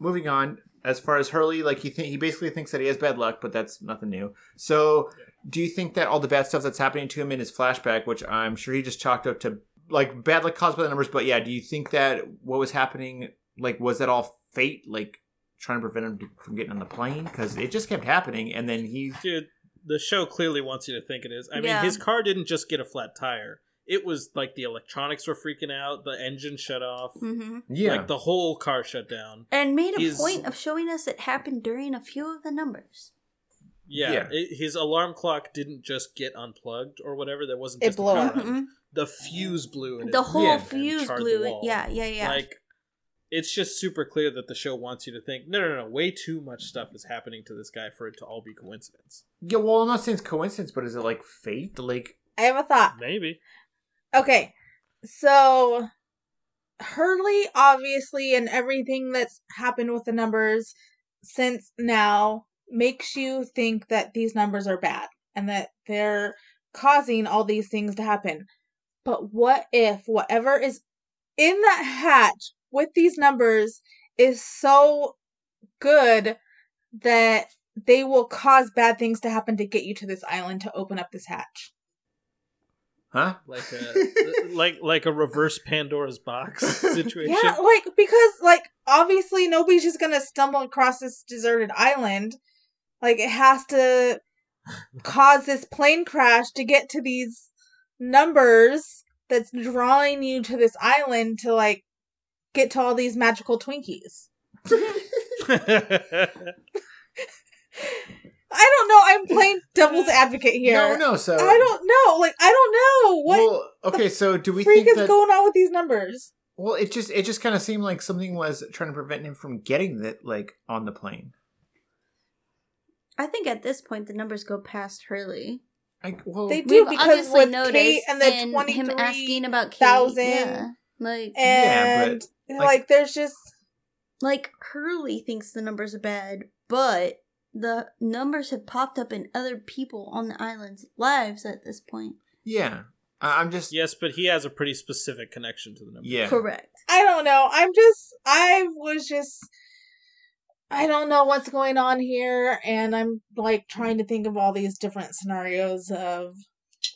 moving on. As far as Hurley, like he basically thinks that he has bad luck, but that's nothing new. So do you think that all the bad stuff that's happening to him in his flashback, which I'm sure he just chalked up to, like, bad luck caused by the numbers, but yeah, do you think that what was happening, like, was that all fate, like, trying to prevent him from getting on the plane? Because it just kept happening, and then he... Dude, the show clearly wants you to think it is. I mean, his car didn't just get a flat tire. It was, like, the electronics were freaking out, the engine shut off. Mm-hmm. Yeah. Like, the whole car shut down. And made a point of showing us it happened during a few of the numbers. Yeah. His alarm clock didn't just get unplugged or whatever. That wasn't just blew up. Mm-hmm. The fuse blew in it. The whole fuse blew it. Yeah. Like, it's just super clear that the show wants you to think, no, way too much stuff is happening to this guy for it to all be coincidence. Yeah, well, I'm not saying it's coincidence, but is it, like, fate? Like, I have a thought. Maybe. Okay, so Hurley, obviously, and everything that's happened with the numbers since now makes you think that these numbers are bad and that they're causing all these things to happen. But what if whatever is in that hatch with these numbers is so good that they will cause bad things to happen to get you to this island to open up this hatch? Huh? Like a like a reverse Pandora's box situation. Yeah, like, because, like, obviously nobody's just gonna stumble across this deserted island. Like, it has to cause this plane crash to get to these numbers that's drawing you to this island to, like, get to all these magical Twinkies. I don't know. I'm playing devil's advocate here. No, so... I don't know. Like, I don't know. So do we think that... going on with these numbers? Well, it just kind of seemed like something was trying to prevent him from getting that, like, on the plane. I think at this point, the numbers go past Hurley. They do, because with noticed Kate and the 23,000. Yeah. Like, and, yeah, but, like, there's just... Like, Hurley thinks the numbers are bad, but... The numbers have popped up in other people on the island's lives at this point. Yeah. I'm just... Yes, but he has a pretty specific connection to the numbers. Yeah. Correct. I don't know. I don't know what's going on here, and I'm, like, trying to think of all these different scenarios of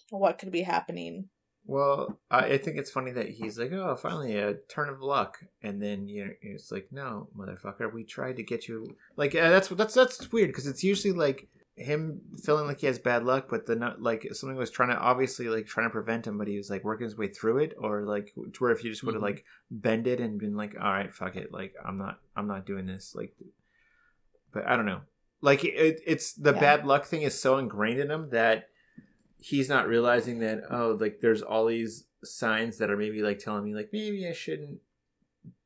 what could be happening. Well, I think it's funny that he's like, oh, finally, a turn of luck. And then it's like, no, motherfucker, we tried to get you. Like, that's weird, because it's usually, like, him feeling like he has bad luck, but then, like, something was trying to prevent him, but he was, like, working his way through it, or, like, to where if you just would have, like, bended and been like, all right, fuck it, like, I'm not doing this, like, but I don't know. Like, it's the bad luck thing is so ingrained in him that he's not realizing that, oh, like, there's all these signs that are maybe, like, telling me, like, maybe I shouldn't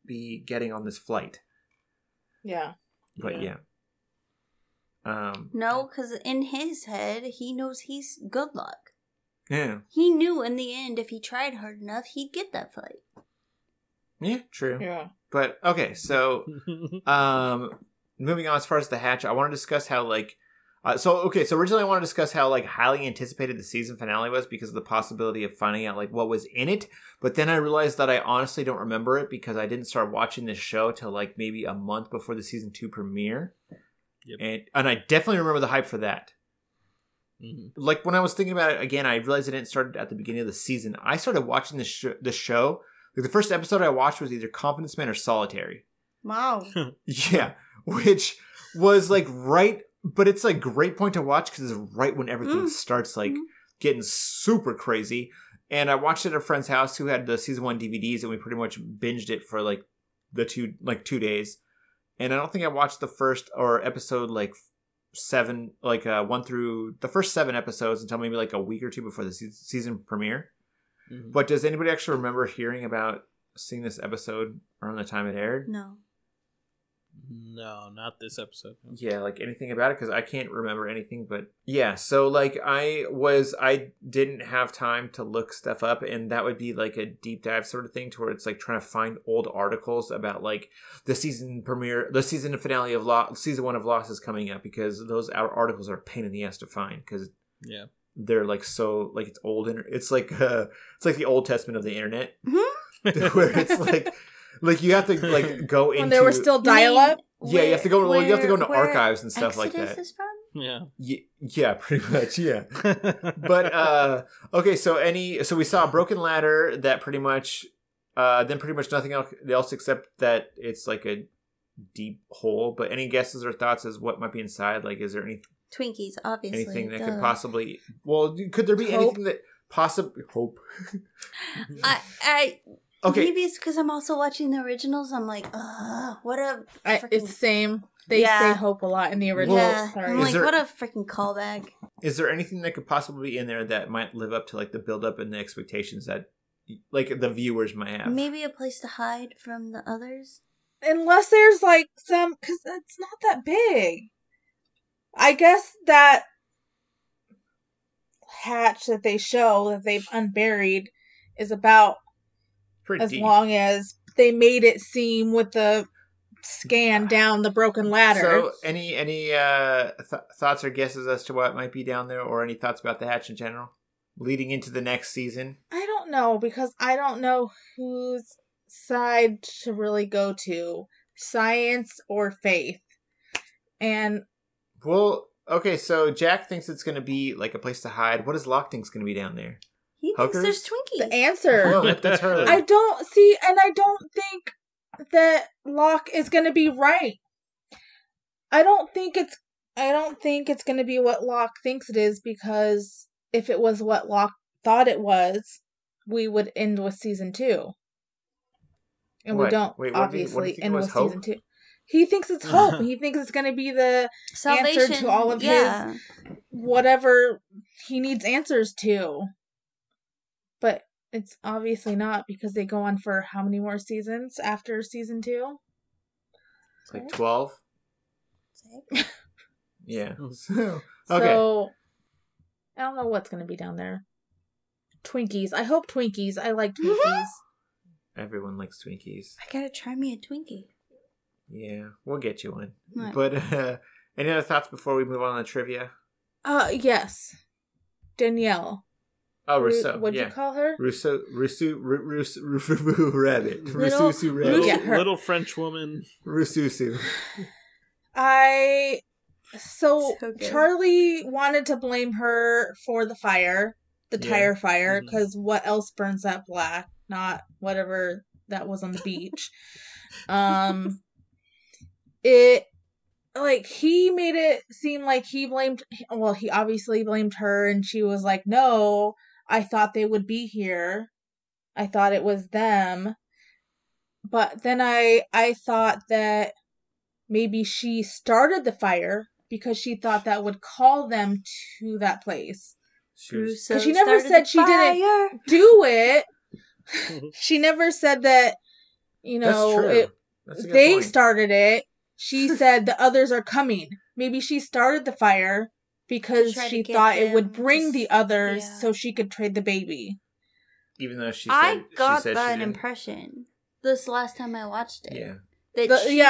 be getting on this flight. Yeah. But, yeah. No, because in his head, he knows he's good luck. Yeah. He knew in the end, if he tried hard enough, he'd get that flight. Yeah, true. Yeah. But, okay, so, moving on as far as the hatch, I want to discuss how, like, So originally I want to discuss how, like, highly anticipated the season finale was because of the possibility of finding out, like, what was in it. But then I realized that I honestly don't remember it because I didn't start watching this show till, like, maybe a month before the season 2 premiere. Yep. And I definitely remember the hype for that. Mm-hmm. Like, when I was thinking about it again, I realized it didn't start at the beginning of the season. I started watching the show. Like, the first episode I watched was either Confidence Man or Solitary. Wow. Yeah. Which was, like, right... But it's, like, great point to watch because it's right when everything starts, like, getting super crazy. And I watched it at a friend's house who had the season 1 DVDs, and we pretty much binged it for, like, 2 days. And I don't think I watched the first or episode, like, 7, like, 1 through the first 7 episodes until maybe, like, a week or two before the season premiere. Mm-hmm. But does anybody actually remember seeing this episode around the time it aired? No. No, not this episode. Yeah, like, anything about it, because I can't remember anything, but... Yeah, so, like, I didn't have time to look stuff up, and that would be, like, a deep dive sort of thing to where it's, like, trying to find old articles about, like, the season finale of Season 1 of Lost is coming up, because those articles are a pain in the ass to find, because they're, like, so... Like, it's old... it's like the Old Testament of the internet, where it's, like... Like, you have to, like, go into... When there were still dial-up? You have to go into archives and stuff like that. Exodus is from? Yeah, pretty much. Yeah. But okay, so we saw a broken ladder that pretty much then pretty much nothing else except that it's like a deep hole. But any guesses or thoughts as what might be inside? Like, is there any Twinkies? Obviously, anything that could possibly. Well, could there be anything that possibly hope? I okay. Maybe it's because I'm also watching the originals. I'm like, what a freaking... It's the same. They say hope a lot in the original. Yeah. Sorry. I'm like, what a freaking callback. Is there anything that could possibly be in there that might live up to like the buildup and the expectations that like the viewers might have? Maybe a place to hide from the others? Unless there's like some... Because it's not that big. I guess that hatch that they show that they've unburied is about... As long as they made it seem with the scan down the broken ladder. So any thoughts or guesses as to what might be down there, or any thoughts about the hatch in general leading into the next season? I don't know, because I don't know whose side to really go to, science or faith. And well, okay, so Jack thinks it's going to be like a place to hide. What does Locke think's going to be down there? He thinks there's Twinkies. The answer. No, that's her. I don't see, and I don't think that Locke is going to be right. I don't think it's going to be what Locke thinks it is, because if it was what Locke thought it was, we would end with season 2. And what? We don't obviously end with season 2. He thinks it's hope. He thinks it's going to be the salvation answer to all of his whatever he needs answers to. But it's obviously not, because they go on for how many more seasons after season 2? Like 12? Yeah. So, okay. So, I don't know what's going to be down there. Twinkies. I hope Twinkies. I like Twinkies. Mm-hmm. Everyone likes Twinkies. I gotta try me a Twinkie. Yeah, we'll get you one. Right. But any other thoughts before we move on to trivia? Yes. Danielle. Oh, Rousseau. What'd you call her? Rousseau Rabbit. Rousseau Rabbit. Yeah, little French woman. Rousseau. So Charlie wanted to blame her for the fire, the tire fire, because what else burns that black? Not whatever that was on the beach. He made it seem like he obviously blamed her, and she was like, no, I thought they would be here. I thought it was them. But then I thought that maybe she started the fire because she thought that would call them to that place. Because she never said she didn't do it. She never said that, they started it. She said the others are coming. Maybe she started the fire because she thought it would bring the others so she could trade the baby. Even though she got that impression this last time I watched it. Yeah.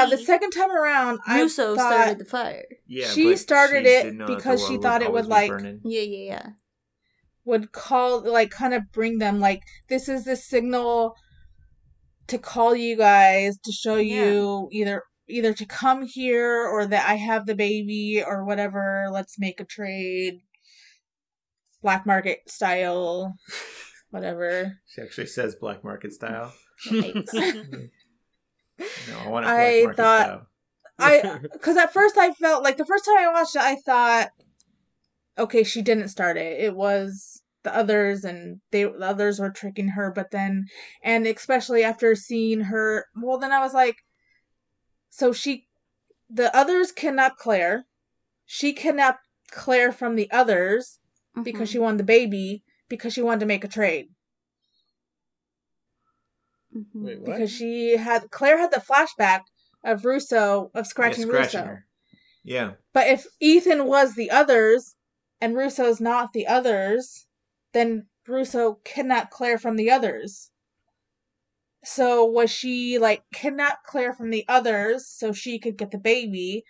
The second time around, Russo started the fire. Yeah, she started it because she thought it would would call, like, kind of bring them, like, this is the signal to call you guys to show you either to come here, or that I have the baby, or whatever. Let's make a trade, black market style, whatever. She actually says black market style. No, I want it black market style. Because at first I felt like the first time I watched it, I thought, okay, she didn't start it. It was the others, and the others were tricking her. But then, and especially after seeing her, then I was like, so the others kidnapped Claire. She kidnapped Claire from the others because she wanted the baby, because she wanted to make a trade. Mm-hmm. Wait, what? Because Claire had the flashback of Rousseau, of scratching Rousseau. Yeah. But if Ethan was the others and Rousseau's not the others, then Rousseau kidnapped Claire from the others. So was she, like, kidnapped Claire from the others so she could get the baby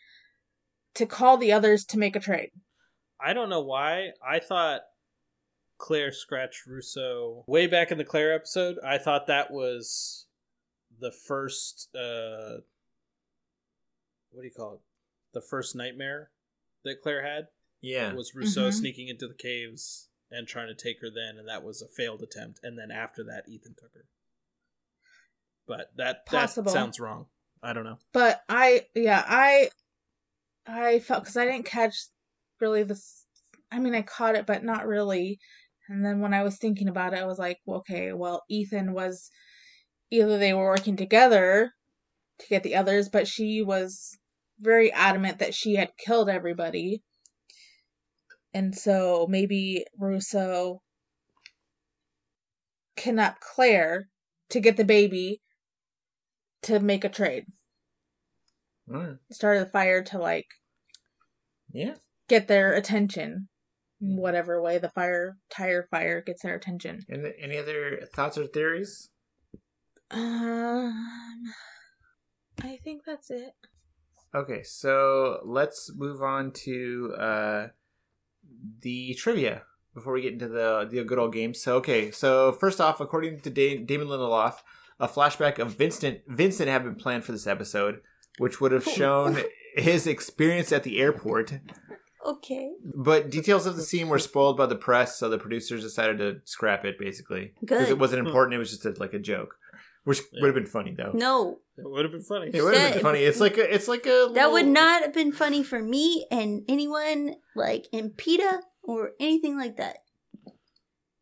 to call the others to make a trade? I don't know why. I thought Claire scratched Rousseau way back in the Claire episode. I thought that was the first, what do you call it? The first nightmare that Claire had. Yeah. It was Rousseau sneaking into the caves and trying to take her then, and that was a failed attempt. And then after that, Ethan took her. But that sounds wrong. I don't know. But I felt, because I didn't catch really this. I mean, I caught it, but not really. And then when I was thinking about it, I was like, well, okay, well, Ethan was, either they were working together to get the others, but she was very adamant that she had killed everybody. And so maybe Rousseau kidnapped Claire to get the baby to make a trade. Right. Started the fire to get their attention. In whatever way the tire fire gets their attention. And any other thoughts or theories? I think that's it. Okay, so let's move on to the trivia before we get into the good old games. So, okay, so first off, according to Damon Lindelof, a flashback of Vincent had been planned for this episode, which would have shown his experience at the airport. Okay. But details of the scene were spoiled by the press, so the producers decided to scrap it, basically. Good. Because it wasn't important, it was just a joke. Which would have been funny, though. No. It would have been funny. It would have been funny. It's like a little... That would not have been funny for me and anyone, in PETA or anything like that.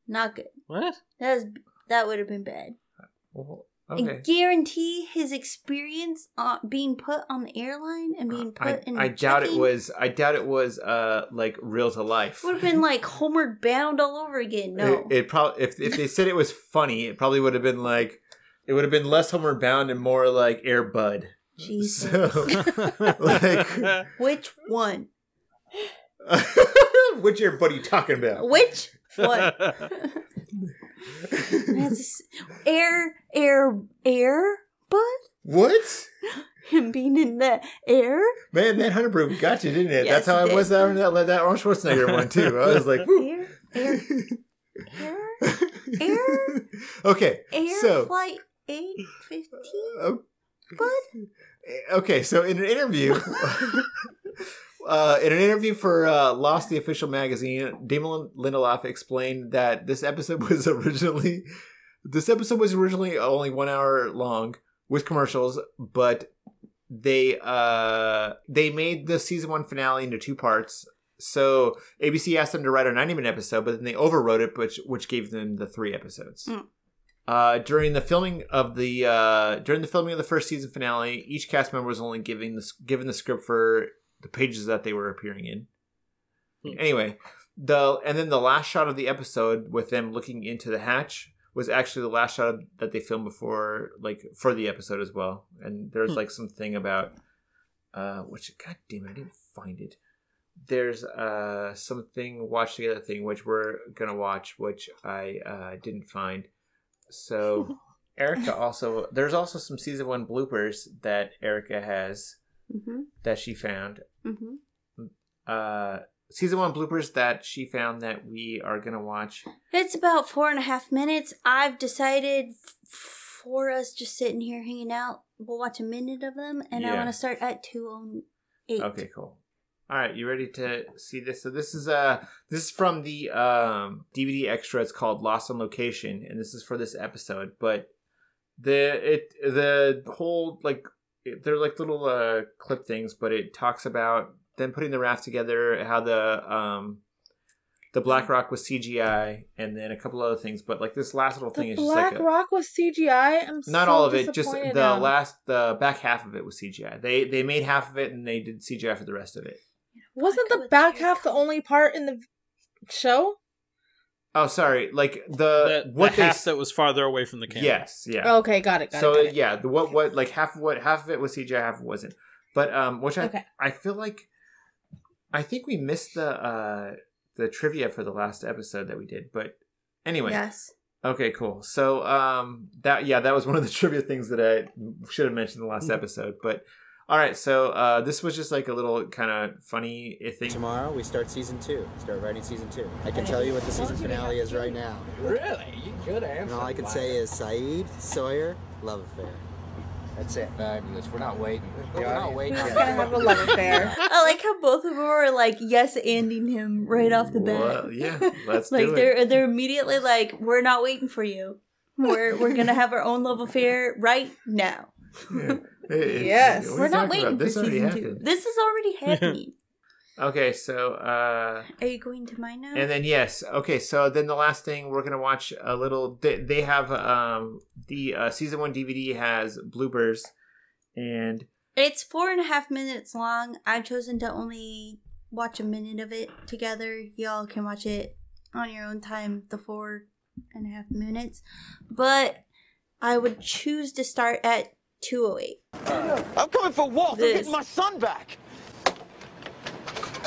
Not good. What? That would have been bad. Well, okay. I guarantee his experience being put on the airline and being put in. I doubt it was real to life. It would have been Homeward Bound all over again. No, it probably if they said it was funny, it probably would have been it would have been less Homeward Bound and more Air Bud. Jesus, so, which one? Which Air Bud are you talking about? Which one? Air Bud? What? Him being in the air? Man, that Hunter Proof got you, didn't it? Yes, that's how it was on that Arnold Schwarzenegger one, too. I was like, woo. Air? Okay, so... Air Flight 815? Bud? Okay, so in an interview... in an interview for Lost, the official magazine, Damon Lindelof explained that this episode was originally only 1 hour long with commercials, but they made the season one finale into two parts. So ABC asked them to write a 90-minute episode, but then they overwrote it, which gave them the three episodes. Mm. During the filming of the first season finale, each cast member was only given the script for the pages that they were appearing in. Anyway, and then the last shot of the episode with them looking into the hatch was actually the last shot that they filmed before, for the episode as well. And there's something about, which, god damn it, I didn't find it. There's something watch together thing which we're gonna watch, which I didn't find. So Erika there's also some season one bloopers that Erika has. Mm-hmm. That she found. Mm-hmm. Season one bloopers that she found that we are going to watch. It's about 4.5 minutes. I've decided for us just sitting here hanging out, we'll watch a minute of them, and I want to start at 2:08. Okay, cool. All right, you ready to see this? So this is from the DVD extra. It's called Lost on Location, and this is for this episode. But the whole they're little clip things, but it talks about them putting the raft together, how the Black Rock was CGI, and then a couple other things. But this last little thing is just Black Rock was CGI. I'm not so all of it, just the back half of it was CGI. They made half of it and they did CGI for the rest of it. Wasn't the back half the only part in the show? Oh, sorry. The half that was farther away from the camera. Yes. Yeah. Okay. Got it. So yeah, half of it was CGI, half wasn't. But I feel I think we missed the trivia for the last episode that we did. But anyway. Yes. Okay. Cool. So that was one of the trivia things that I should have mentioned in the last episode. But all right. So this was just a little kind of funny thing. Tomorrow we start season two. Start writing season two. I can tell you what the season finale is right now. Really? You could answer. And all I can say is Saeed, Sawyer, love affair. That's it. Fabulous. We're not waiting. We're not waiting. We're going to have a love affair. I like how both of them are like, yes, anding him right off the bat. Well, yeah, let's do it. Like, they're immediately like, we're not waiting for you. We're going to have our own love affair right now. Yeah. Yes. We're not waiting for season two. This is already happening. Okay, so... are you going to mine now? And then, yes. Okay, so then the last thing, we're going to watch a little... They have... the Season 1 DVD has bloopers, and... It's 4.5 minutes long. I've chosen to only watch a minute of it together. Y'all can watch it on your own time, the 4.5 minutes. But I would choose to start at 2:08. I'm coming for Walt. I'm getting my son back.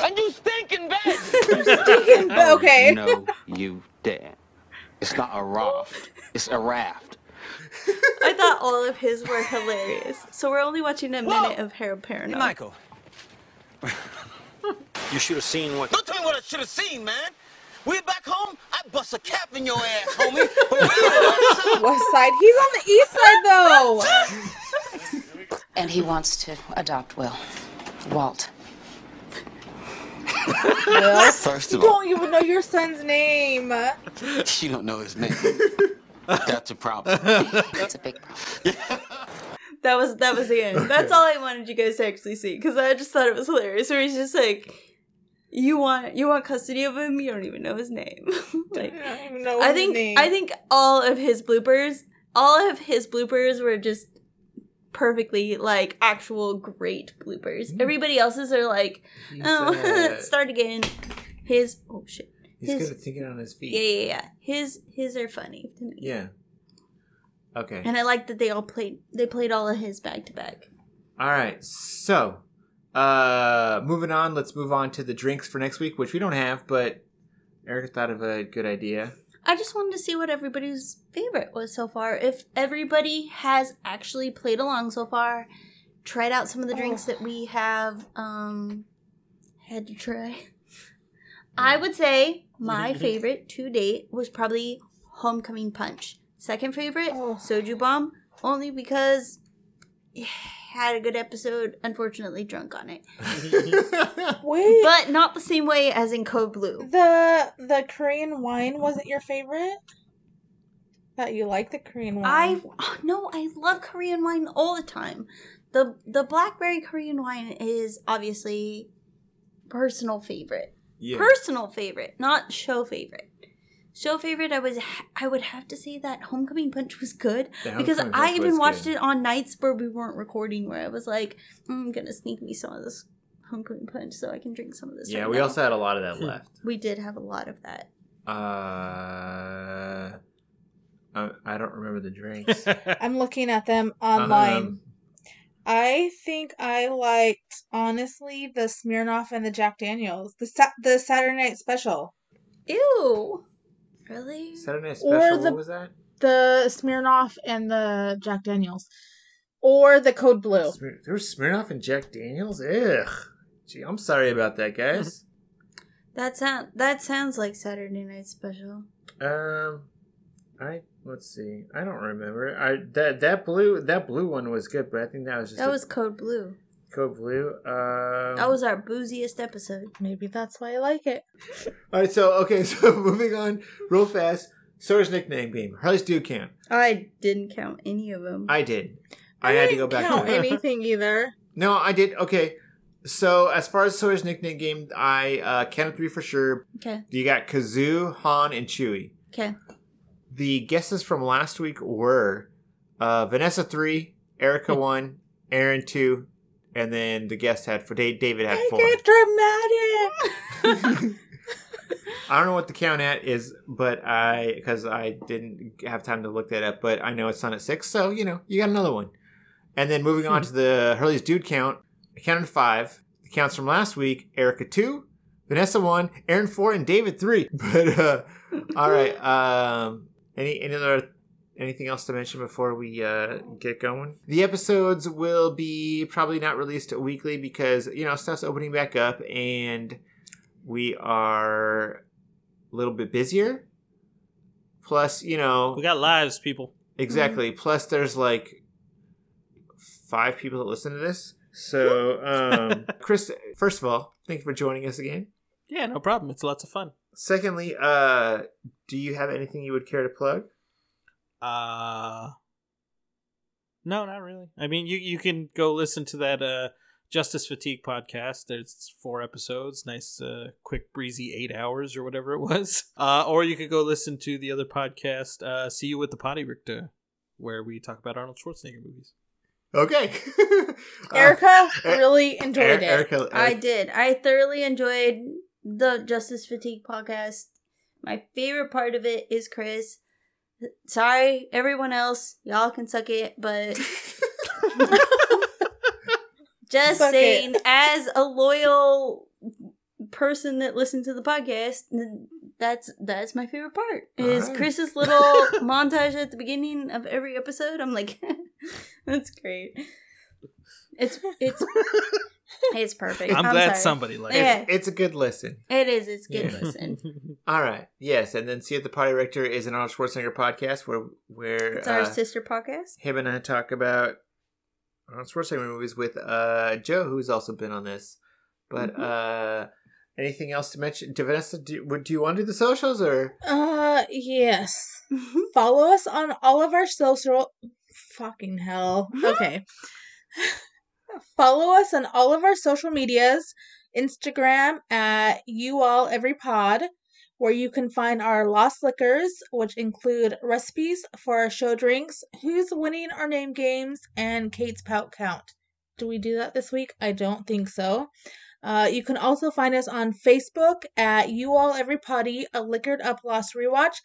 And you stink in bed! You stink in bed, okay. No, you didn't. It's not a raft. It's a raft. I thought all of his were hilarious. So we're only watching a minute of Harold Perrineau. Hey, Michael. You should have seen what... Don't tell me what I should have seen, man. We're back home, I bust a cap in your ass, homie. But we're on the west side. He's on the east side, though. And he wants to adopt Walt. Well, first of all, you don't even know your son's name. She don't know his name. That's a problem. That's a big problem. That was the end. That's all I wanted you guys to actually see, because I just thought it was hilarious. Where he's just like, you want custody of him? You don't even know his name. Like, I don't even know his name. I think all of his bloopers were just perfectly, like, actual great bloopers. Everybody else's are like, start again. His, oh shit. He's good at thinking on his feet. Yeah. His are funny to me. Yeah. Okay. And I like that they played all of his back to back. All right. So, moving on, let's move on to the drinks for next week, which we don't have, but Erica thought of a good idea. I just wanted to see what everybody's favorite was so far. If everybody has actually played along so far, tried out some of the drinks that we have had to try. I would say my favorite to date was probably Homecoming Punch. Second favorite, Soju Bomb, only because it had a good episode, unfortunately drunk on it. Wait. But not the same way as in Code Blue. The Korean wine wasn't your favorite? Thought you liked the Korean wine. I love Korean wine all the time. The blackberry Korean wine is obviously personal favorite. Yeah. Personal favorite, not show favorite. Show favorite, I would have to say that Homecoming Punch was good, because I even watched it on nights where we weren't recording, where I was like, I'm going to sneak me some of this Homecoming Punch so I can drink some of this. Yeah, right, we now. Also had a lot of that left. We did have a lot of that. I don't remember the drinks. I'm looking at them online. I think I liked, honestly, the Smirnoff and the Jack Daniels. The Saturday Night Special. Ew. Really? Saturday Night Special, what was that? The Smirnoff and the Jack Daniels. Or the Code Blue. There was Smirnoff and Jack Daniels? Ugh. Gee, I'm sorry about that, guys. That sounds like Saturday Night Special. Let's see. I don't remember. That blue one was good, but I think that was just... That was Code Blue. Code Blue. That was our booziest episode. Maybe that's why I like it. All right, so moving on real fast. Sora's nickname game. Harley's do count. I didn't count any of them. I did. I had to go back. I didn't count anything either. No, I did. Okay. So as far as Sora's nickname game, I counted three for sure. Okay. You got Kazoo, Han, and Chewie. Okay. The guesses from last week were Vanessa 3, Erica 1, Aaron 2, and then the guest had David had 4. Make it dramatic. I don't know what the count at is, but because I didn't have time to look that up, but I know it's on at 6, so you got another one. And then moving on to the Hurley's dude count, I counted 5. The counts from last week: Erica 2, Vanessa 1, Aaron 4, and David 3. But all right. Anything else to mention before we get going? The episodes will be probably not released weekly because, stuff's opening back up and we are a little bit busier. Plus, we got lives, people. Exactly. Mm-hmm. Plus, there's like 5 people that listen to this. So, Chris, first of all, thank you for joining us again. Yeah, no problem. It's lots of fun. Secondly, do you have anything you would care to plug? No, not really. I mean, you can go listen to that Justice Fatigue podcast. There's 4 episodes, nice quick breezy 8 hours or whatever it was. Or you could go listen to the other podcast, See You with the Potty Richter, where we talk about Arnold Schwarzenegger movies. Okay. Erika really enjoyed it. I did. I thoroughly enjoyed the Justice Fatigue podcast. My favorite part of it is Chris. Sorry, everyone else. Y'all can suck it, but... Just suck saying, it. As a loyal person that listened to the podcast, that's my favorite part. Is right. Chris's little montage at the beginning of every episode. I'm like... That's great. It's perfect. I'm glad sorry. Somebody likes it. It's a good listen. It is. It's a good listen. All right. Yes. And then See the Potty Richter is an Arnold Schwarzenegger podcast where it's our sister podcast. Him and I talk about Arnold Schwarzenegger movies with Joe, who's also been on this. But anything else to mention? Vanessa, do you want to do the socials or? Yes. Follow us on all of our social. Fucking hell. Okay. Follow us on all of our social medias. Instagram at YouAllEveryPod, where you can find our lost liquors, which include recipes for our show drinks, who's winning our name games, and Kate's pout count. Do we do that this week? I don't think so. You can also find us on Facebook at You All Every Potty, a liquored up lost rewatch.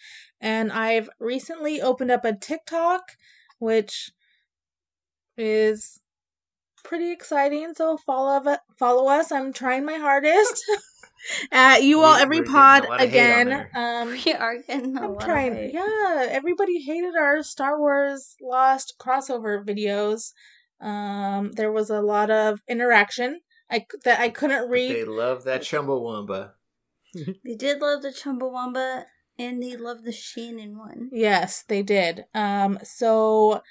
And I've recently opened up a TikTok, which is pretty exciting. So follow us. I'm trying my hardest. At You All Every Pod again. We are getting a lot of hate. Yeah, everybody hated our Star Wars Lost crossover videos. There was a lot of interaction that I couldn't read. They love that Chumbawamba. They did love the Chumbawamba. And they love the Shannon one. Yes, they did. So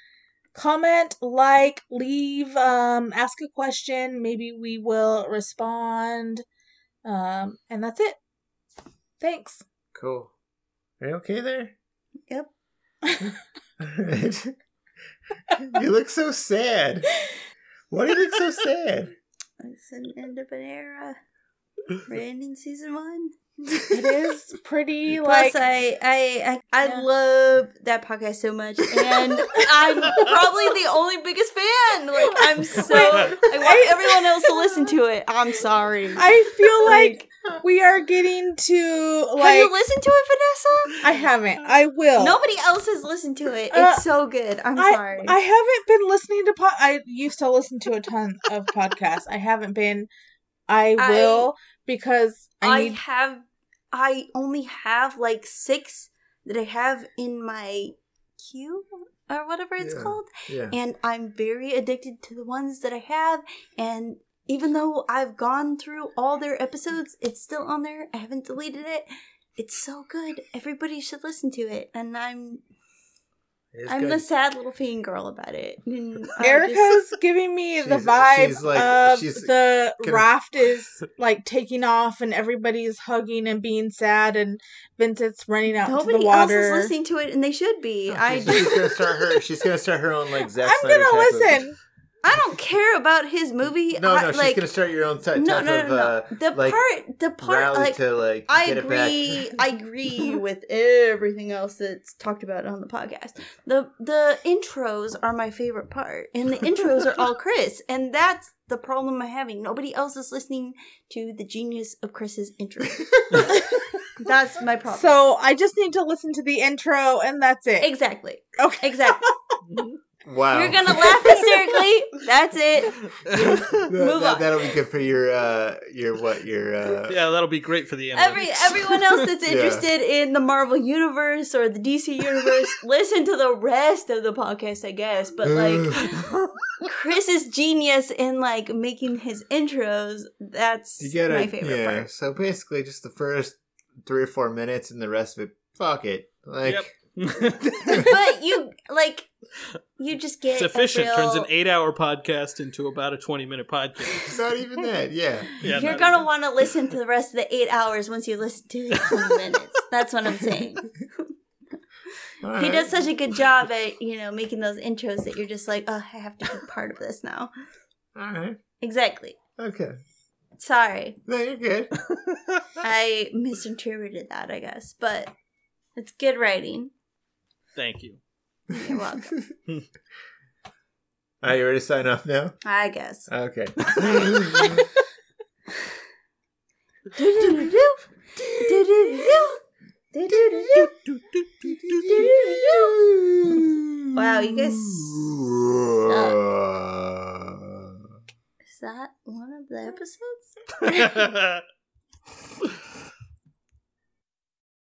comment, like, leave, ask a question. Maybe we will respond. And that's it. Thanks. Cool. Are you okay there? Yep. All right. You look so sad. Why do you look so sad? It's an end of an era. We're ending season 1. It is pretty like. Plus, I love that podcast so much, and I'm probably the only biggest fan. Like, I'm so I want everyone else to listen to it. I'm sorry. I feel like we are getting to like. Have you listened to it, Vanessa? I haven't. I will. Nobody else has listened to it. It's so good. I'm sorry. I haven't been listening to. I used to listen to a ton of podcasts. I haven't been. I will because I only have like 6 that I have in my queue or whatever it's called. Yeah. And I'm very addicted to the ones that I have. And even though I've gone through all their episodes, it's still on there. I haven't deleted it. It's so good. Everybody should listen to it. And I'm the sad little fiend girl about it. Erika's giving me the vibe of the raft is like taking off and everybody's hugging and being sad and Vincent's running out into the water. Nobody else is listening to it and they should be. She's gonna start her own like Zack Snyder. I'm gonna listen. I don't care about his movie. No, she's gonna start your own type of the part like to like. I agree with everything else that's talked about on the podcast. The intros are my favorite part, and the intros are all Chris, and that's the problem I'm having. Nobody else is listening to the genius of Chris's intro. That's my problem. So I just need to listen to the intro, and that's it. Exactly. Okay. Exactly. Wow. You're gonna laugh hysterically. That's it. Move on. That'll be good for your yeah, that'll be great for the end. Everyone else that's interested in the Marvel universe or the DC universe, listen to the rest of the podcast, I guess. But like Chris's genius in like making his intros, that's my favorite part. So basically just the first 3 or 4 minutes and the rest of it, fuck it. Like But you, like, you just get sufficient real... turns an 8-hour podcast into about a 20-minute podcast. Not even that, yeah. You're going to want to listen to the rest of the 8 hours once you listen to the 20 minutes. That's what I'm saying. Right. He does such a good job at, you know, making those intros that you're just like, oh, I have to be part of this now. All right. Exactly. Okay. Sorry. No, you're good. I misinterpreted that, I guess, but it's good writing. Thank you. You're welcome. Are you ready to sign off now? I guess. Okay. Wow, you guys. Is that one of the episodes?